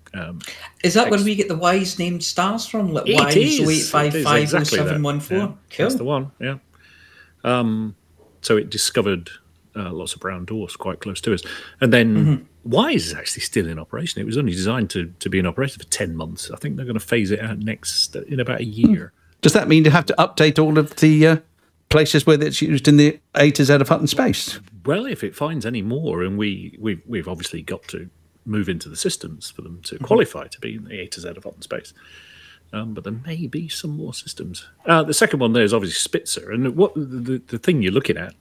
Is that when we get the WISE named stars from? Like WISE 08550714? Cool. That's the one, yeah. So it discovered lots of brown dwarfs quite close to us. And then WISE is actually still in operation. It was only designed to be in operation for 10 months. I think they're going to phase it out in about a year. Does that mean you have to update all of the places where it's used in the A to Z of Hutton Space? Well, if it finds any more, and we've obviously got to move into the systems for them to qualify to be in the A to Z of Hutton Space. But there may be some more systems. The second one there is obviously Spitzer, and what the thing you're looking at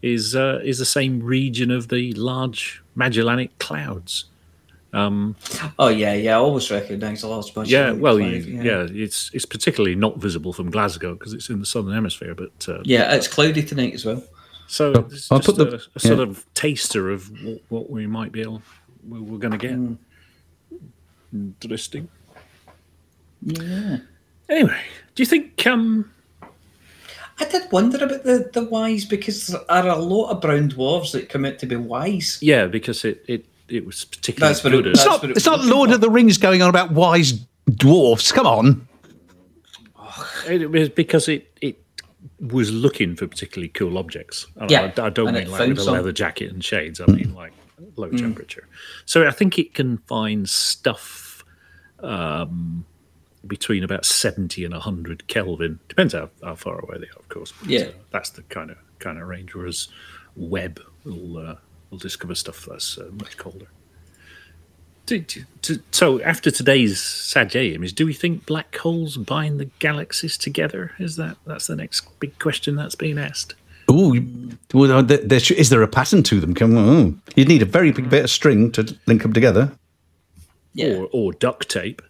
is the same region of the large Magellanic clouds. I always recognise a large bunch. Yeah, well, it's particularly not visible from Glasgow because it's in the southern hemisphere. But it's cloudy tonight as well. So it's just a sort of taster of what we might be able, we're going to get. Interesting. Yeah. Anyway, do you think... I did wonder about the WISE because there are a lot of brown dwarves that come out to be WISE. Yeah, because it was particularly... That's good. It's not Lord of the Rings going on about WISE dwarves. Come on. It was because it was looking for particularly cool objects. I don't mean like with a leather jacket and shades. I mean like low temperature. So I think it can find stuff... between about 70 and 100 Kelvin. Depends how far away they are, of course. Yeah. That's the kind of range, whereas Webb will discover stuff that's much colder. So after today's Sag A image, do we think black holes bind the galaxies together? Is that's the next big question that's being asked? Oh, is there a pattern to them? You'd need a very big bit of string to link them together. Yeah. Or duct tape.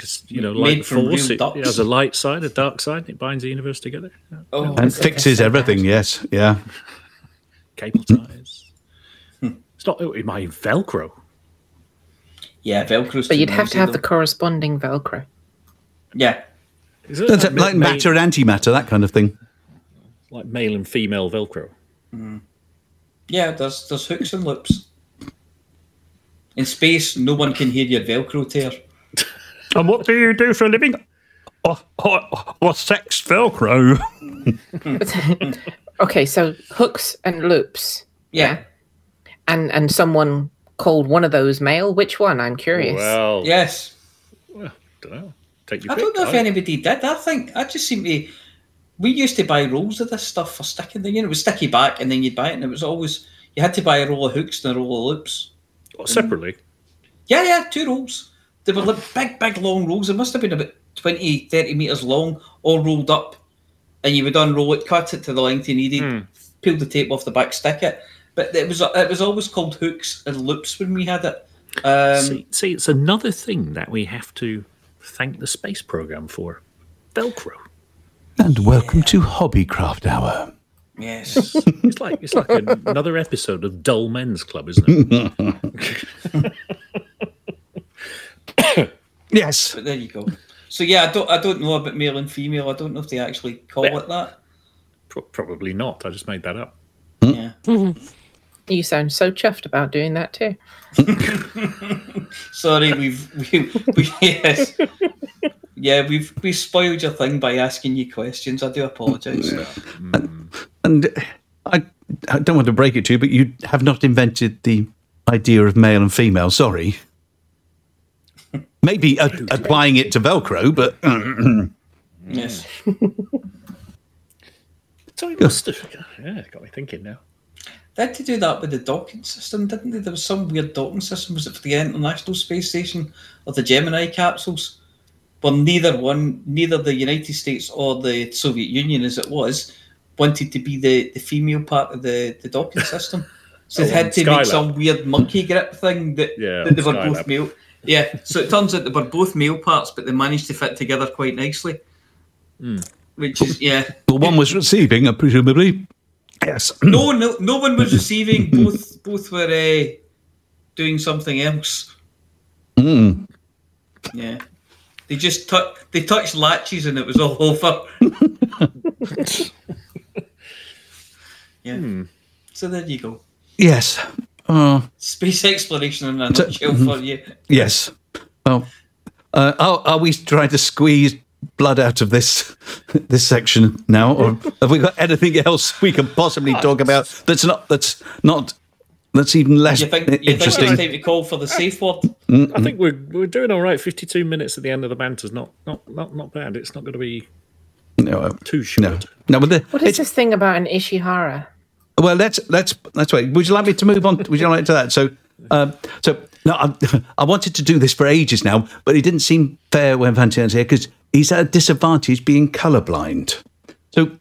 Because, light force, it has a light side, a dark side, and it binds the universe together. Oh, and fixes everything, yes. Yeah. Cable ties. It might be Velcro. Yeah, Velcro. But you'd have to have the corresponding Velcro. Yeah. Is it like matter and antimatter, that kind of thing? Like male and female Velcro. Mm. Yeah, there's hooks and loops. In space, no one can hear your Velcro tear. And what do you do for a living? Or sex Velcro. Okay, so hooks and loops. Yeah. And someone called one of those male. Which one? I'm curious. Well, yes. Well, I don't know. If anybody did. I just seem to... We used to buy rolls of this stuff for sticking. It was sticky back and then you'd buy it and it was always... You had to buy a roll of hooks and a roll of loops. Well, separately? Yeah, two rolls. They were like big, long rolls. They must have been about 20, 30 metres long, all rolled up. And you would unroll it, cut it to the length you needed, peel the tape off the back, stick it. But it was always called hooks and loops when we had it. See, it's another thing that we have to thank the space programme for. Velcro. And welcome to Hobbycraft Hour. Yes. it's like another episode of Dull Men's Club, isn't it? Yes. But there you go. So yeah, I don't know about male and female. I don't know if they actually call it that. Probably not. I just made that up. Yeah. You sound so chuffed about doing that too. Sorry, we spoiled your thing by asking you questions. I do apologise. And I don't want to break it to you, but you have not invented the idea of male and female. Sorry. Maybe applying it to Velcro, but yes. Sorry, yeah, got me thinking now. They had to do that with the docking system, didn't they? There was some weird docking system. Was it for the International Space Station or the Gemini capsules? Well, neither the United States or the Soviet Union, as it was, wanted to be the female part of the docking system. So they had to make some weird monkey grip thing that they were both male. Yeah, so it turns out they were both male parts, but they managed to fit together quite nicely. Mm. Which is, yeah. Well, one was receiving, presumably. Yes. No one was receiving. Both were doing something else. Mm. Yeah, they just touched latches and it was all over. Yeah. Mm. So there you go. Yes. Space exploration in a nutshell for you. Yes. Well, are we trying to squeeze blood out of this section now, or have we got anything else we can possibly talk about that's even less interesting? You think it's time to call for the safe word? I think we're doing all right. 52 minutes at the end of the banter's not bad. It's not going to be too short. No, but what is this thing about an Ishihara? Well, let's wait. Would you like me to move on? Would you like to that? I wanted to do this for ages now, but it didn't seem fair when Vantian's here because he's at a disadvantage being colourblind. So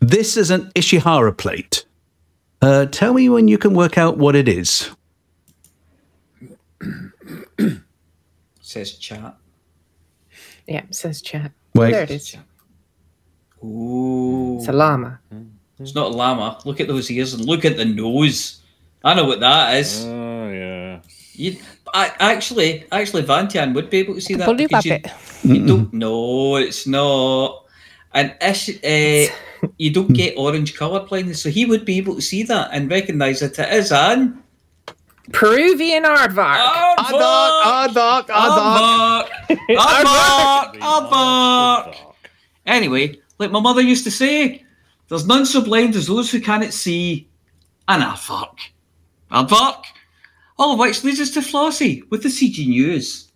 this is an Ishihara plate. Tell me when you can work out what it is. Says chat. Yeah, says chat. Wait. There it is. Ooh. It's a llama. It's not a llama. Look at those ears and look at the nose. I know what that is. Oh, yeah. Actually, Vantian would be able to see that. You don't know. It's not. And you don't get orange colour blindness, so he would be able to see that and recognise that it is an Peruvian aardvark. Aardvark. Anyway, like my mother used to say, there's none so blind as those who cannot see an aardvark. Aardvark. All of which leads us to Flossie with the CG News.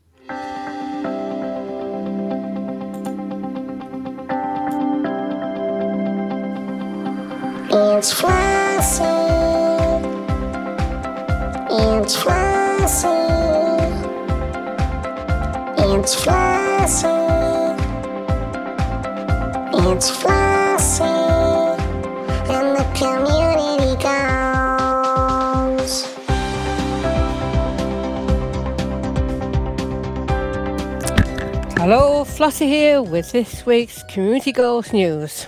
It's Flossie. It's Flossie. It's Flossie. It's Flossie. And the community goes. Hello, Flossie here with this week's Community Goals News.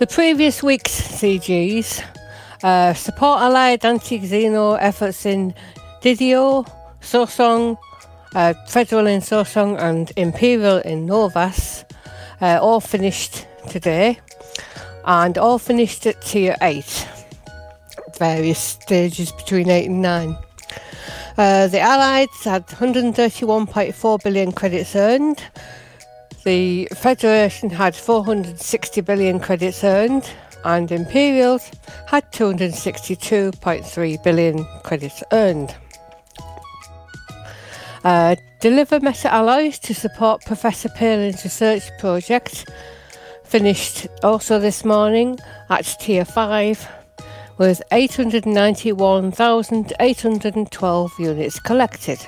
The previous week's CGs support allied anti-xeno efforts in Didio, Sosong, Federal in Sosong and Imperial in Novus, all finished today and all finished at tier 8, various stages between 8 and 9. The Allies had 131.4 billion credits earned. The Federation had 460 billion credits earned, and Imperials had 262.3 billion credits earned. Deliver meta-alloys to support Professor Palin's research project finished also this morning at tier 5. With 891,812 units collected.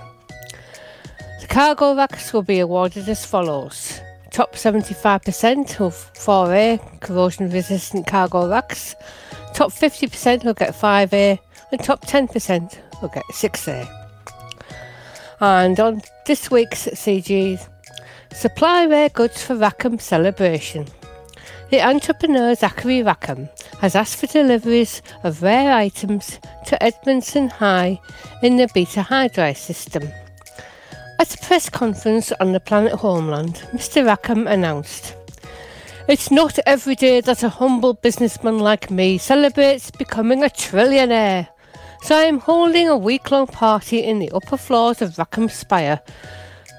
The cargo racks will be awarded as follows. Top 75% of 4A corrosion resistant cargo racks, top 50% will get 5A and top 10% will get 6A. And on this week's CG, supply rare goods for Rackham celebration. The entrepreneur Zachary Rackham has asked for deliveries of rare items to Edmondson High in the Beta Hydride system. At a press conference on the planet Homeland, Mr. Rackham announced, "It's not every day that a humble businessman like me celebrates becoming a trillionaire. so I'm holding a week-long party in the upper floors of Rackham Spire.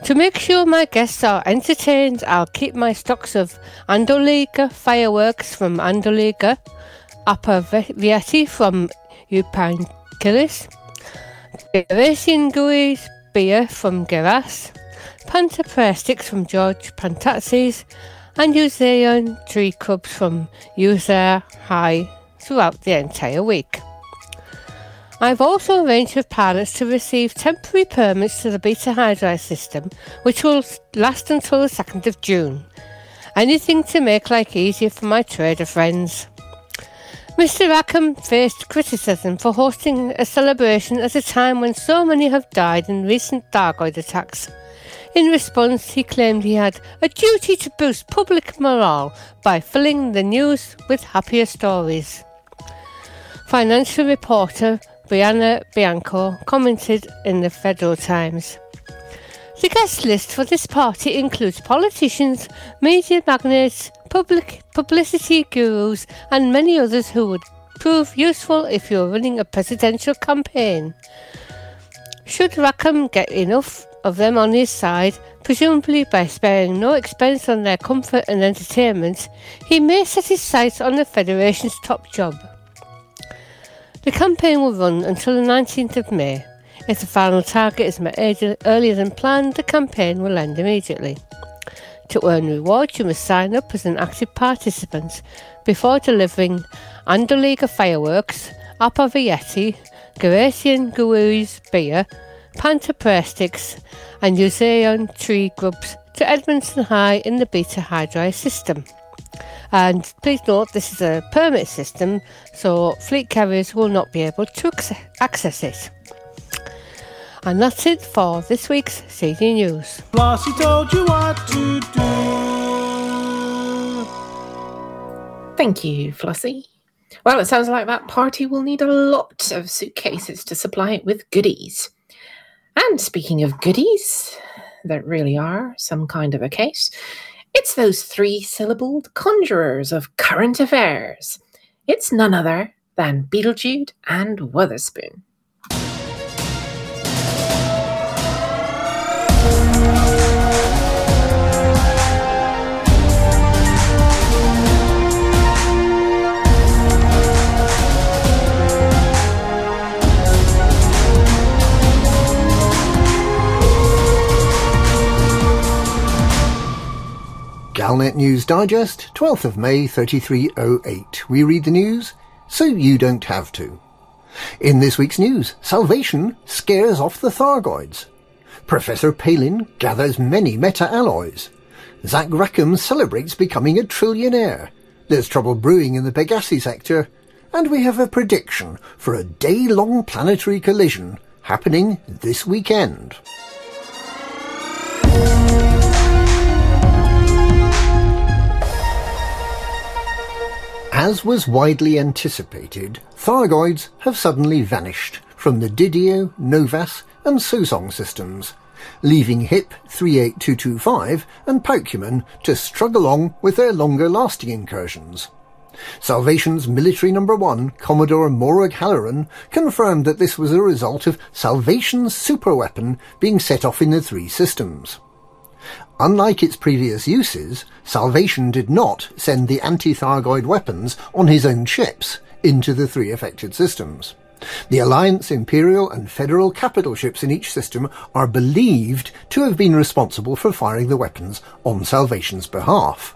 To make sure my guests are entertained, I'll keep my stocks of Andoliga fireworks from Andoliga, Appavieti from Upankilis, Gerasian Gui's beer from Geras, Pantaprastics from George Pantatsis, and Uzeon tree cubs from Uzer High throughout the entire week. I've also arranged with pilots to receive temporary permits to the Beta Hydri system, which will last until the 2nd of June. Anything to make life easier for my trader friends. Mr. Rackham faced criticism for hosting a celebration at a time when so many have died in recent Thargoid attacks. In response, he claimed he had a duty to boost public morale by filling the news with happier stories. Financial reporter Brianna Bianco commented in the Federal Times. The guest list for this party includes politicians, media magnates, publicity gurus, and many others who would prove useful if you're running a presidential campaign. Should Rackham get enough of them on his side, presumably by sparing no expense on their comfort and entertainment, he may set his sights on the Federation's top job. The campaign will run until the 19th of May. If the final target is met earlier than planned, the campaign will end immediately. To earn rewards, you must sign up as an active participant before delivering Andoliga fireworks, Appavieti, Gerasian Guru's beer, Pantaprastics and Uzeon tree grubs to Edmondson High in the Beta Hydri system. And please note this is a permit system, so fleet carriers will not be able to access it. And that's it for this week's CD News. Blasi told you what to do. Thank you, Flossie. Well, it sounds like that party will need a lot of suitcases to supply it with goodies. And speaking of goodies, there really are some kind of a case. It's those three-syllabled conjurers of current affairs. It's none other than Beetlejude and Wutherspoon. Galnet News Digest, 12th of May 3308. We read the news so you don't have to. In this week's news, Salvation scares off the Thargoids. Professor Palin gathers many meta-alloys. Zach Rackham celebrates becoming a trillionaire. There's trouble brewing in the Pegasi sector. And we have a prediction for a day-long planetary collision happening this weekend. As was widely anticipated, Thargoids have suddenly vanished from the Didio, Novus and Sosong systems, leaving HIP-38225 and Pacumon to struggle on with their longer-lasting incursions. Salvation's Military No. 1, Commodore Morag Halloran, confirmed that this was a result of Salvation's superweapon being set off in the three systems. Unlike its previous uses, Salvation did not send the anti-Thargoid weapons on his own ships into the three affected systems. The Alliance, Imperial and Federal capital ships in each system are believed to have been responsible for firing the weapons on Salvation's behalf.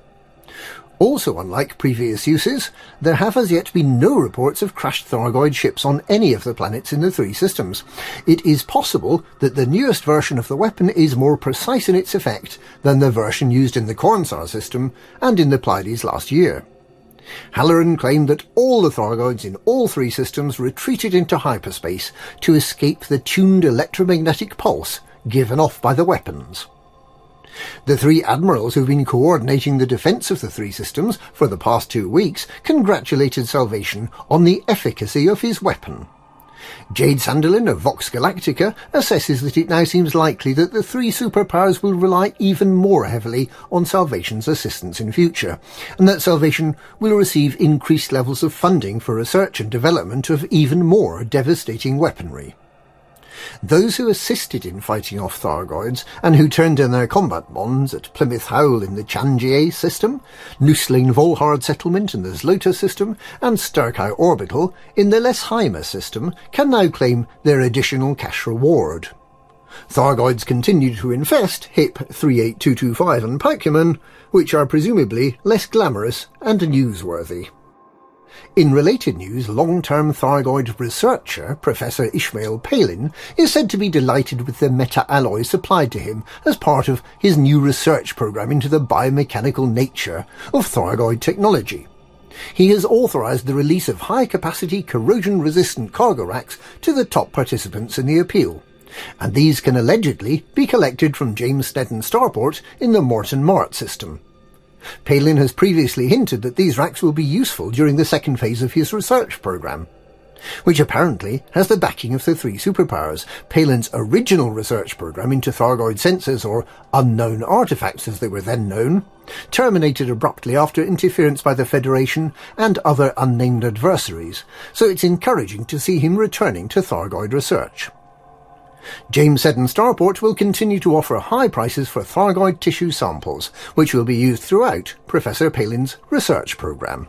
Also unlike previous uses, there have as yet been no reports of crashed Thargoid ships on any of the planets in the three systems. It is possible that the newest version of the weapon is more precise in its effect than the version used in the Kornsar system and in the Pleiades last year. Halloran claimed that all the Thargoids in all three systems retreated into hyperspace to escape the tuned electromagnetic pulse given off by the weapons. The three admirals who've been coordinating the defence of the three systems for the past 2 weeks congratulated Salvation on the efficacy of his weapon. Jade Sanderlin of Vox Galactica assesses that it now seems likely that the three superpowers will rely even more heavily on Salvation's assistance in future, and that Salvation will receive increased levels of funding for research and development of even more devastating weaponry. Those who assisted in fighting off Thargoids, and who turned in their combat bonds at Plymouth Howl in the Changier system, Nuslane Volhard settlement in the Zlota system, and Starkau Orbital in the Lesheimer system, can now claim their additional cash reward. Thargoids continue to infest HIP-38225 and Pacumon, which are presumably less glamorous and newsworthy. In related news, long-term Thargoid researcher Professor Ishmael Palin is said to be delighted with the meta-alloy supplied to him as part of his new research program into the biomechanical nature of Thargoid technology. He has authorized the release of high-capacity corrosion-resistant cargo racks to the top participants in the appeal, and these can allegedly be collected from James Sneddon Starport in the Morton Mart system. Palin has previously hinted that these racks will be useful during the second phase of his research program, which apparently has the backing of the three superpowers. Palin's original research program into Thargoid sensors, or unknown artifacts as they were then known, terminated abruptly after interference by the Federation and other unnamed adversaries, so it's encouraging to see him returning to Thargoid research. James Sneddon Starport will continue to offer high prices for Thargoid tissue samples, which will be used throughout Professor Palin's research programme.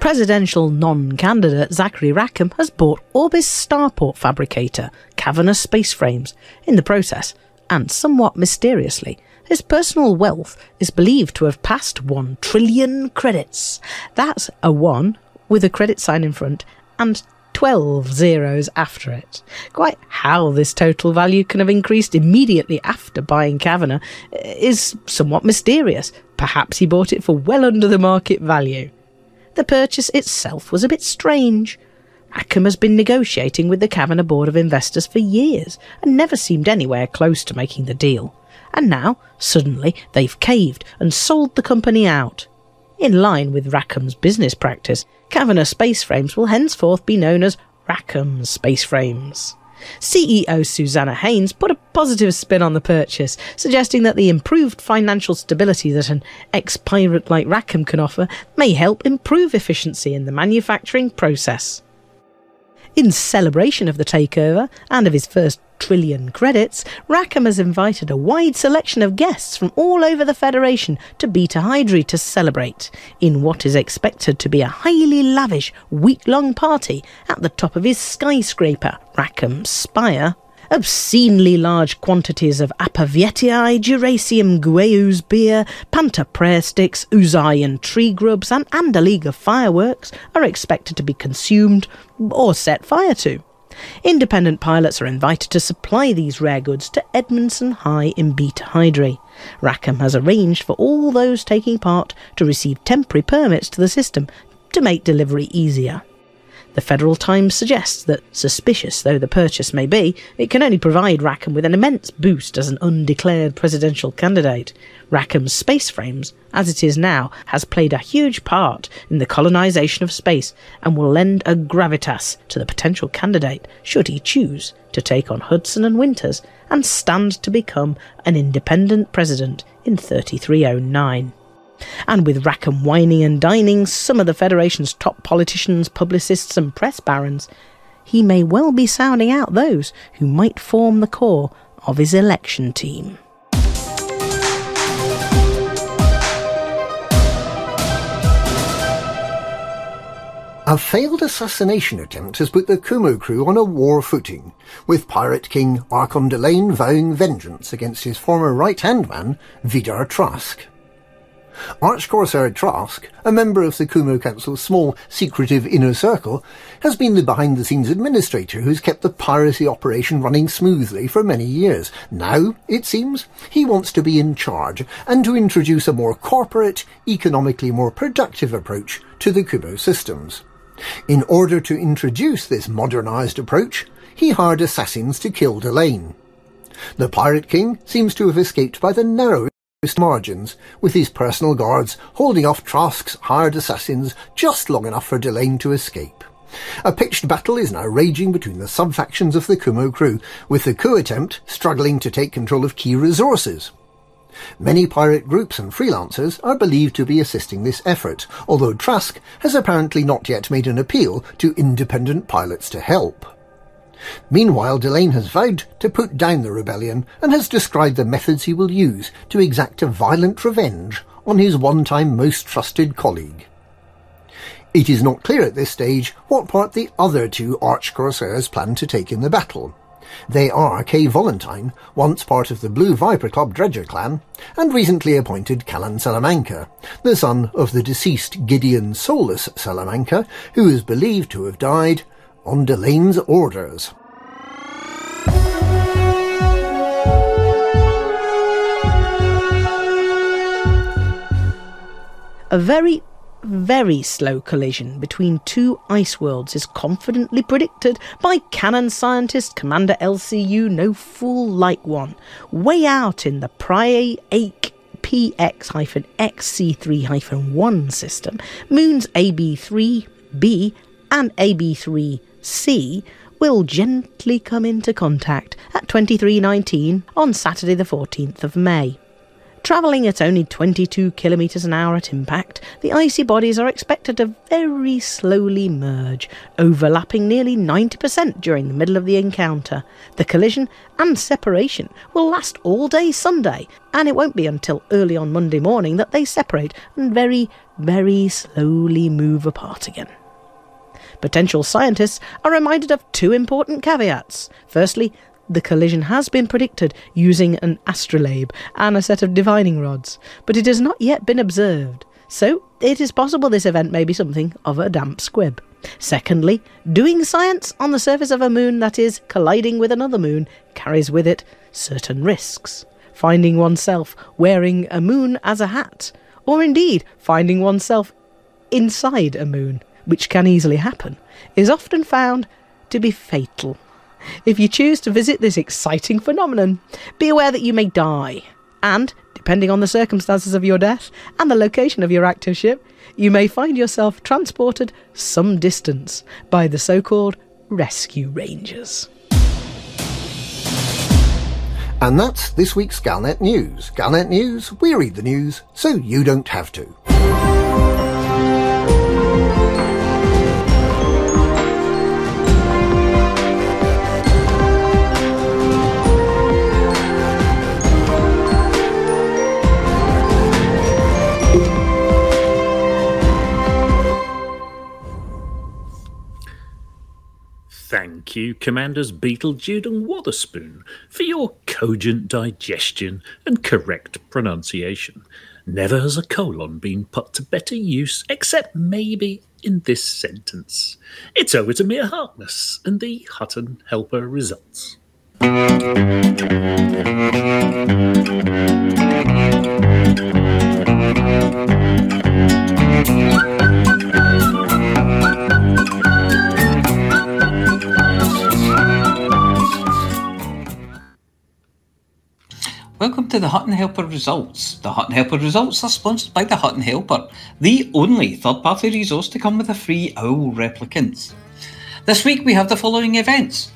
Presidential non-candidate Zachary Rackham has bought Orbis Starport fabricator Cavernous Space Frames. In the process, and somewhat mysteriously, his personal wealth is believed to have passed 1 trillion credits. That's a 1 with a credit sign in front and 12 zeros after it. Quite how this total value can have increased immediately after buying Kavanagh is somewhat mysterious. Perhaps he bought it for well under the market value. The purchase itself was a bit strange. Rackham has been negotiating with the Kavanagh Board of Investors for years and never seemed anywhere close to making the deal. And now, suddenly, they've caved and sold the company out. In line with Rackham's business practice, Cavernous Space Frames will henceforth be known as Rackham Space Frames. CEO Susanna Haynes put a positive spin on the purchase, suggesting that the improved financial stability that an ex-pirate like Rackham can offer may help improve efficiency in the manufacturing process. In celebration of the takeover and of his first trillion credits, Rackham has invited a wide selection of guests from all over the Federation to Beta Hydri to celebrate, in what is expected to be a highly lavish week-long party at the top of his skyscraper, Rackham Spire. Obscenely large quantities of Apavietiae, Geracium Gueus beer, Panta prayer sticks, Uzai and tree grubs, and a league of fireworks are expected to be consumed or set fire to. Independent pilots are invited to supply these rare goods to Edmondson High in Beta Hydri. Rackham has arranged for all those taking part to receive temporary permits to the system to make delivery easier. The Federal Times suggests that, suspicious though the purchase may be, it can only provide Rackham with an immense boost as an undeclared presidential candidate. Rackham's Space Frames, as it is now, has played a huge part in the colonisation of space and will lend a gravitas to the potential candidate should he choose to take on Hudson and Winters and stand to become an independent president in 3309. And with Rackham whining and dining some of the Federation's top politicians, publicists and press barons, he may well be sounding out those who might form the core of his election team. A failed assassination attempt has put the Kumo crew on a war footing, with Pirate King Archon Delane vowing vengeance against his former right-hand man, Vidar Trask. Arch-Corsair Trask, a member of the Kumo Council's small, secretive inner circle, has been the behind-the-scenes administrator who's kept the piracy operation running smoothly for many years. Now, it seems, he wants to be in charge and to introduce a more corporate, economically more productive approach to the Kumo systems. In order to introduce this modernised approach, he hired assassins to kill Delane. The Pirate King seems to have escaped by the narrow Margins, with his personal guards holding off Trask's hired assassins just long enough for Delane to escape. A pitched battle is now raging between the sub-factions of the Kumo crew, with the coup attempt struggling to take control of key resources. Many pirate groups and freelancers are believed to be assisting this effort, although Trask has apparently not yet made an appeal to independent pilots to help. Meanwhile, Delane has vowed to put down the rebellion and has described the methods he will use to exact a violent revenge on his one-time most trusted colleague. It is not clear at this stage what part the other two arch-corsairs plan to take in the battle. They are Kay Valentine, once part of the Blue Viper Club Dredger clan, and recently appointed Callan Salamanca, the son of the deceased Gideon Solus Salamanca, who is believed to have died on Delane's orders. A very, very slow collision between two ice worlds is confidently predicted by canon scientist Commander LCU No Fool Like One, way out in the Priaik PX-XC3-1 system, moons AB3B and AB3 C will gently come into contact at 23:19 on Saturday the 14th of May. Travelling at only 22 kilometres an hour at impact, the icy bodies are expected to very slowly merge, overlapping nearly 90% during the middle of the encounter. The collision and separation will last all day Sunday, and it won't be until early on Monday morning that they separate and very, very slowly move apart again. Potential scientists are reminded of two important caveats. Firstly, the collision has been predicted using an astrolabe and a set of divining rods, but it has not yet been observed, so it is possible this event may be something of a damp squib. Secondly, doing science on the surface of a moon that is colliding with another moon carries with it certain risks. Finding oneself wearing a moon as a hat, or indeed finding oneself inside a moon, which can easily happen, is often found to be fatal. If you choose to visit this exciting phenomenon, be aware that you may die, and, depending on the circumstances of your death and the location of your active ship, you may find yourself transported some distance by the so-called rescue rangers. And that's this week's Galnet News. Galnet News, we read the news so you don't have to. Thank you, Commanders Beetlejude and Wotherspoon, for your cogent digestion and correct pronunciation. Never has a colon been put to better use, except maybe in this sentence. It's over to Mia Harkness and the Hutton Helper results. Welcome to the Hutton Helper results. The Hutton Helper results are sponsored by the Hutton Helper, the only third-party resource to come with a free owl replicant. This week we have the following events: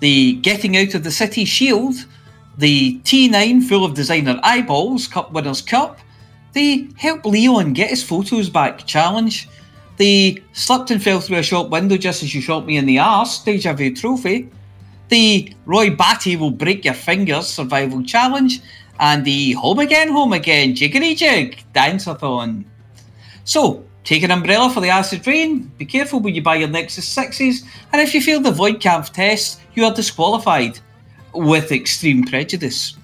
the Getting Out of the City Shield, the T9 Full of Designer Eyeballs Cup Winners Cup, the Help Leon Get His Photos Back Challenge, the Slipped and Fell Through a Shop Window Just As You Shot Me in the Arse Deja Vu Trophy, the Roy Batty Will Break Your Fingers Survival Challenge, and the Home Again, Jiggery Jig Dance-a-thon. So, take an umbrella for the acid rain, be careful when you buy your Nexus 6s, and if you fail the Void Camp test, you are disqualified, with extreme prejudice.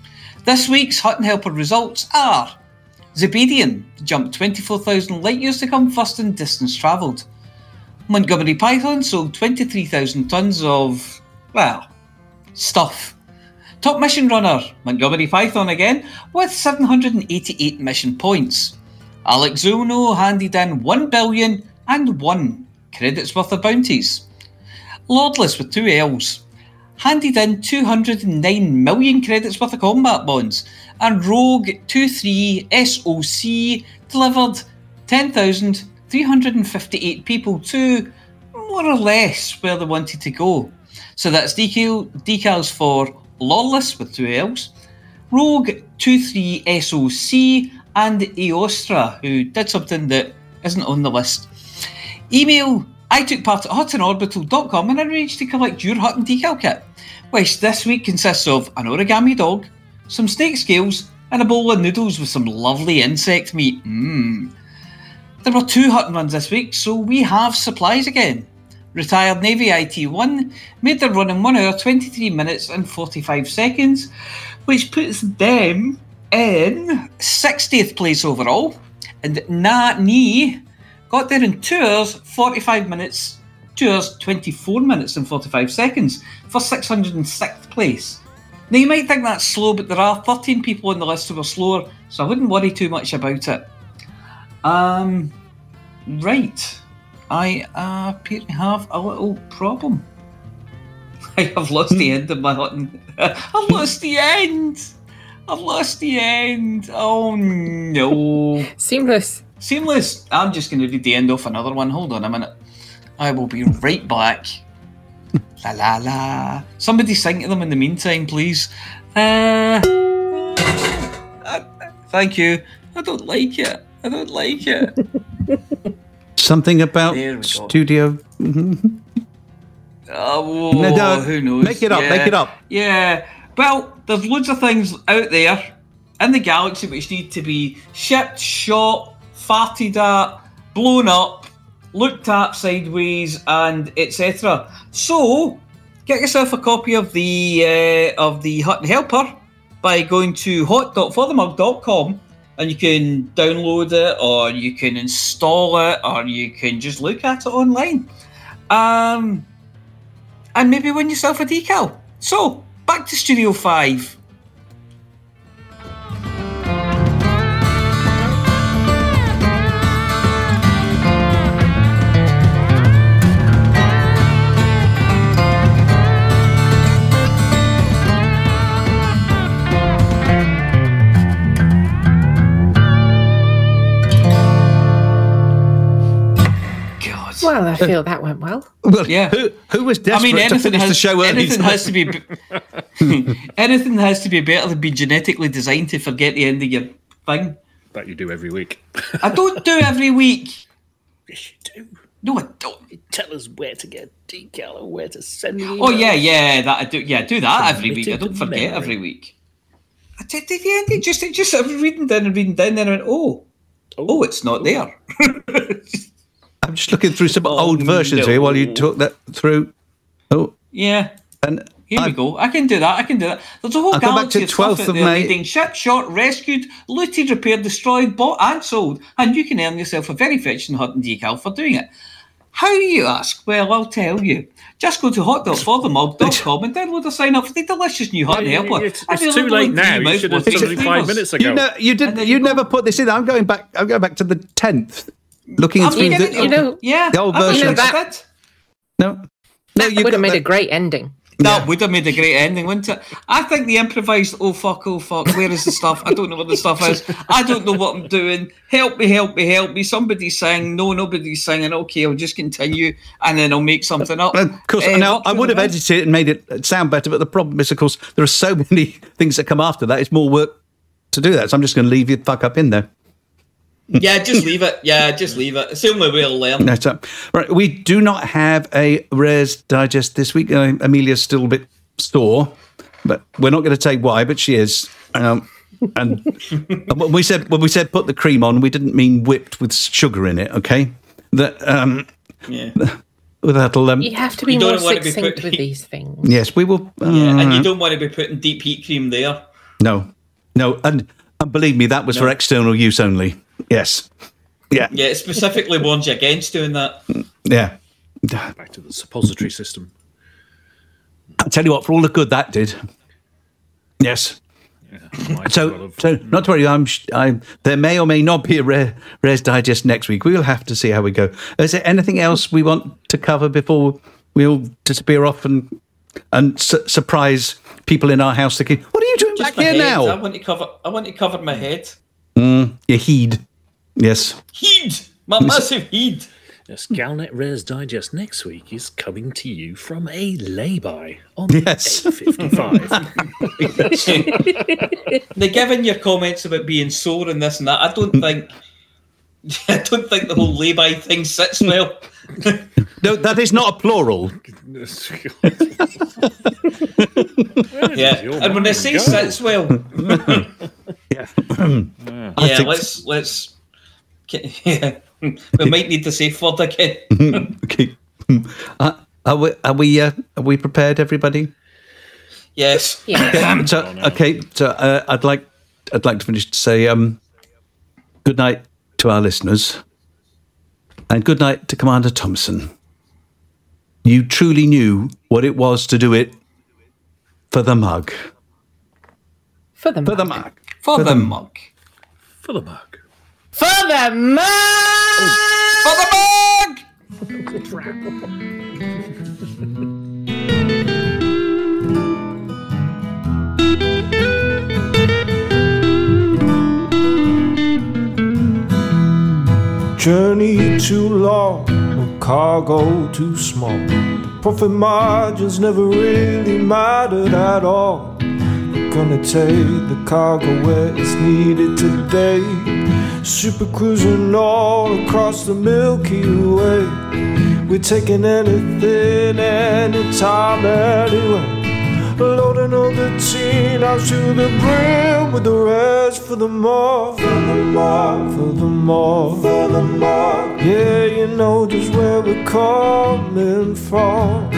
This week's Hutton Helper results are: Zebedian jumped 24,000 light years to come first in distance travelled. Montgomery Python sold 23,000 tonnes of, well, stuff. Top mission runner, Montgomery Python again, with 788 mission points. Alex Zono handed in 1,000,000,001 credits worth of bounties. Lordless with two L's handed in 209 million credits worth of combat bonds and Rogue 23 SOC delivered 10,358 people to more or less where they wanted to go. So that's decals for Lawless with two L's, Rogue 23 SOC, and Eostra, who did something that isn't on the list. Email: I took part at HuttonOrbital.com and arranged to collect your Hutton decal kit, which this week consists of an origami dog, some snake scales, and a bowl of noodles with some lovely insect meat. There were two Hutton runs this week, so we have supplies again. Retired Navy IT1 made their run in 1 hour, 23 minutes and 45 seconds, which puts them in 60th place overall. And Na Ni got there in 2 hours, 24 minutes and 45 seconds for 606th place. Now you might think that's slow, but there are 13 people on the list who were slower, so I wouldn't worry too much about it. Right. I appear to have a little problem. I've lost the end of my Hutton. I've lost the end. Oh no. Seamless. I'm just going to read the end off another one. Hold on a minute. I will be right back. La la la. Somebody sing to them in the meantime, please. Thank you. I don't like it. Something about studio. No, who knows? Make it up. Yeah. Well, there's loads of things out there in the galaxy which need to be shipped, shot, farted at, blown up, looked at sideways, and etc. So, get yourself a copy of the Hutton Helper by going to hot.forthemug.com. And you can download it, or you can install it, or you can just look at it online. And maybe win yourself a decal. So, back to Studio 5. Well, I feel that went well. Well, yeah. Who was desperate to finish the show early? Anything has to be better than be genetically designed to forget the end of your thing. That you do every week. I don't do every week. Yes, you do. No, I don't. You tell us where to get decal or where to send you. Oh, yeah, that I do. Yeah, I do that every week. I don't forget every week. I did the end. It just I was reading down, then I went, oh, it's not there. I'm just looking through some old versions here while you talk that through. Oh, yeah. And here we go. I can do that. There's a whole galaxy of stuff out there needing shipped, shot, rescued, looted, repaired, destroyed, bought and sold. And you can earn yourself a very fetching Hutton decal for doing it. How, you ask? Well, I'll tell you. Just go to hot.forthemug.com and download a sign up for the delicious new Hutton Helper. It's too late now. You should have done it 5 minutes ago. You never put this in. I'm going back to the 10th. Looking through the old version. That would have made a great ending. That would have made a great ending, wouldn't it? I think the improvised, oh fuck, where is the stuff? I don't know where the stuff is. I don't know what I'm doing. Help me. Somebody's saying, no, nobody's singing. Okay, I'll just continue and then I'll make something up. Of course, now I would have edited it and made it sound better, but the problem is, of course, there are so many things that come after that. It's more work to do that. So I'm just going to leave you fuck up in there. Yeah, just leave it. It's the only way I'll learn. Right, we do not have a Rare's Digest this week. Amelia's still a bit sore, but we're not going to say why, but she is. And when we said put the cream on, we didn't mean whipped with sugar in it, okay? You have to be more succinct with these things. Yes, we will. And you don't want to be putting deep heat cream there. No, and believe me, that was for external use only. Yes. Yeah. Yeah, it specifically warns you against doing that. Yeah. Back to the suppository system. I'll tell you what, for all the good that did. Yes. Yeah, so not to worry, there may or may not be a Rare's Digest next week. We'll have to see how we go. Is there anything else we want to cover before we all disappear off and and surprise people in our house thinking, "What are you doing back here now?" I want to cover my head. Your heed. Yes. Heed. My massive heed. The Scalnet Rares Digest next week is coming to you from a lay-by on 8:55. Now, given your comments about being sore and this and that, I don't think the whole lay-by thing sits well. No, that is not a plural. Yeah, and when I say sits well, let's. Yeah. We might need to say for again. Okay. Are we prepared, everybody? Yes. Yeah. So I'd like to finish to say good night to our listeners, and good night to Commander Thomassen. You truly knew what it was to do it for the mug. For the mug. Oh. For the mug! Journey too long, cargo too small. Profit margins never really mattered at all. We're gonna take the cargo where it's needed today. Super cruising all across the Milky Way. We're taking anything, anytime, anyway. Loading all the teen out to the brim with the rest for the more, for the more, for the more, for the more. Yeah, you know just where we're coming from.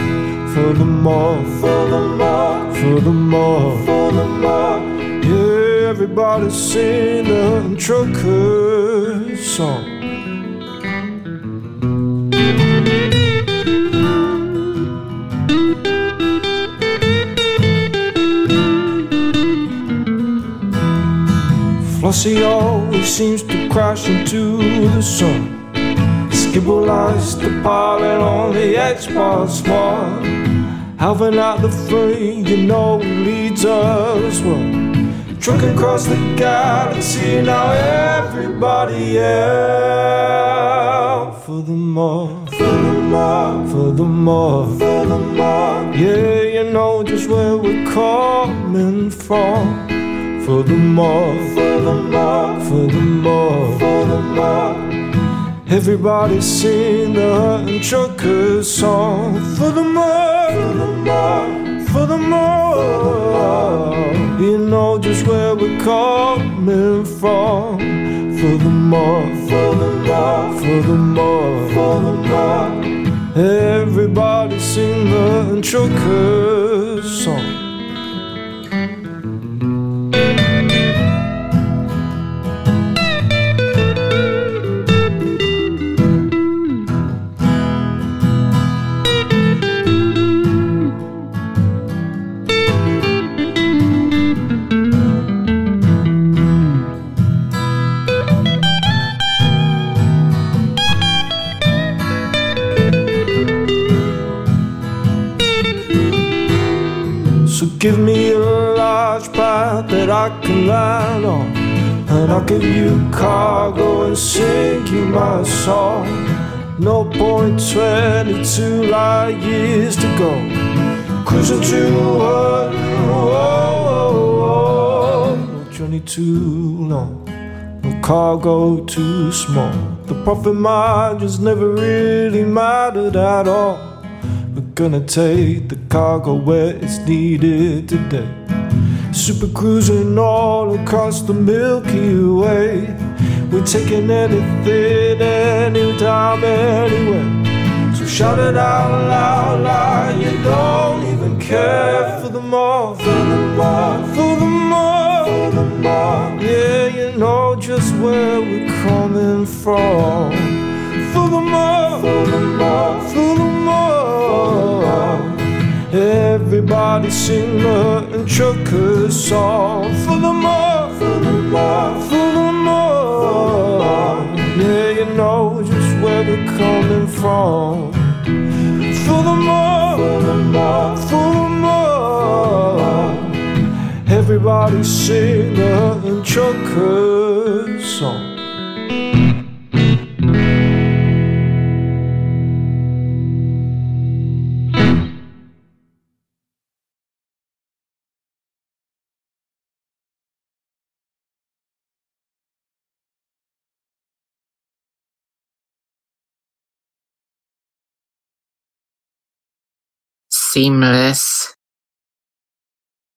For the more, for the more, for the more, for the more. Yeah, everybody sing the trucker song. Flossie always seems to crash into the sun. Skibbolized the pilot on the Xbox One. Halving out the free, you know it leads us well. Trucking across the galaxy, now everybody out. For the more, for the more, for the more, for the more. Yeah, you know just where we're coming from. For the more, for the more, for the more, for the more. Everybody sing the Hutton Trucker song. For the more, for the more, for the more. You know just where we're coming from. For the more, for the more, for the more, for the more. Everybody sing the trucker song. Give me a large pipe that I can land on, and I'll give you cargo and sing you my song. No point 22 light years to go. Cruising to Hutton, oh, oh, oh. 22 long, no cargo too small. The profit margins never really mattered at all. Gonna take the cargo where it's needed today. Super cruising all across the Milky Way. We're taking anything, anytime, anywhere. So shout it out loud like you don't even care. For the more, for the more, for the more, for the more. Yeah, you know just where we're coming from. For the more, for the more, for the more. Everybody sing the trucker song. For the more, for the more, for the more. Yeah, you know just where we're coming from. For the more. Everybody sing the Hutton Choker song. Seamless.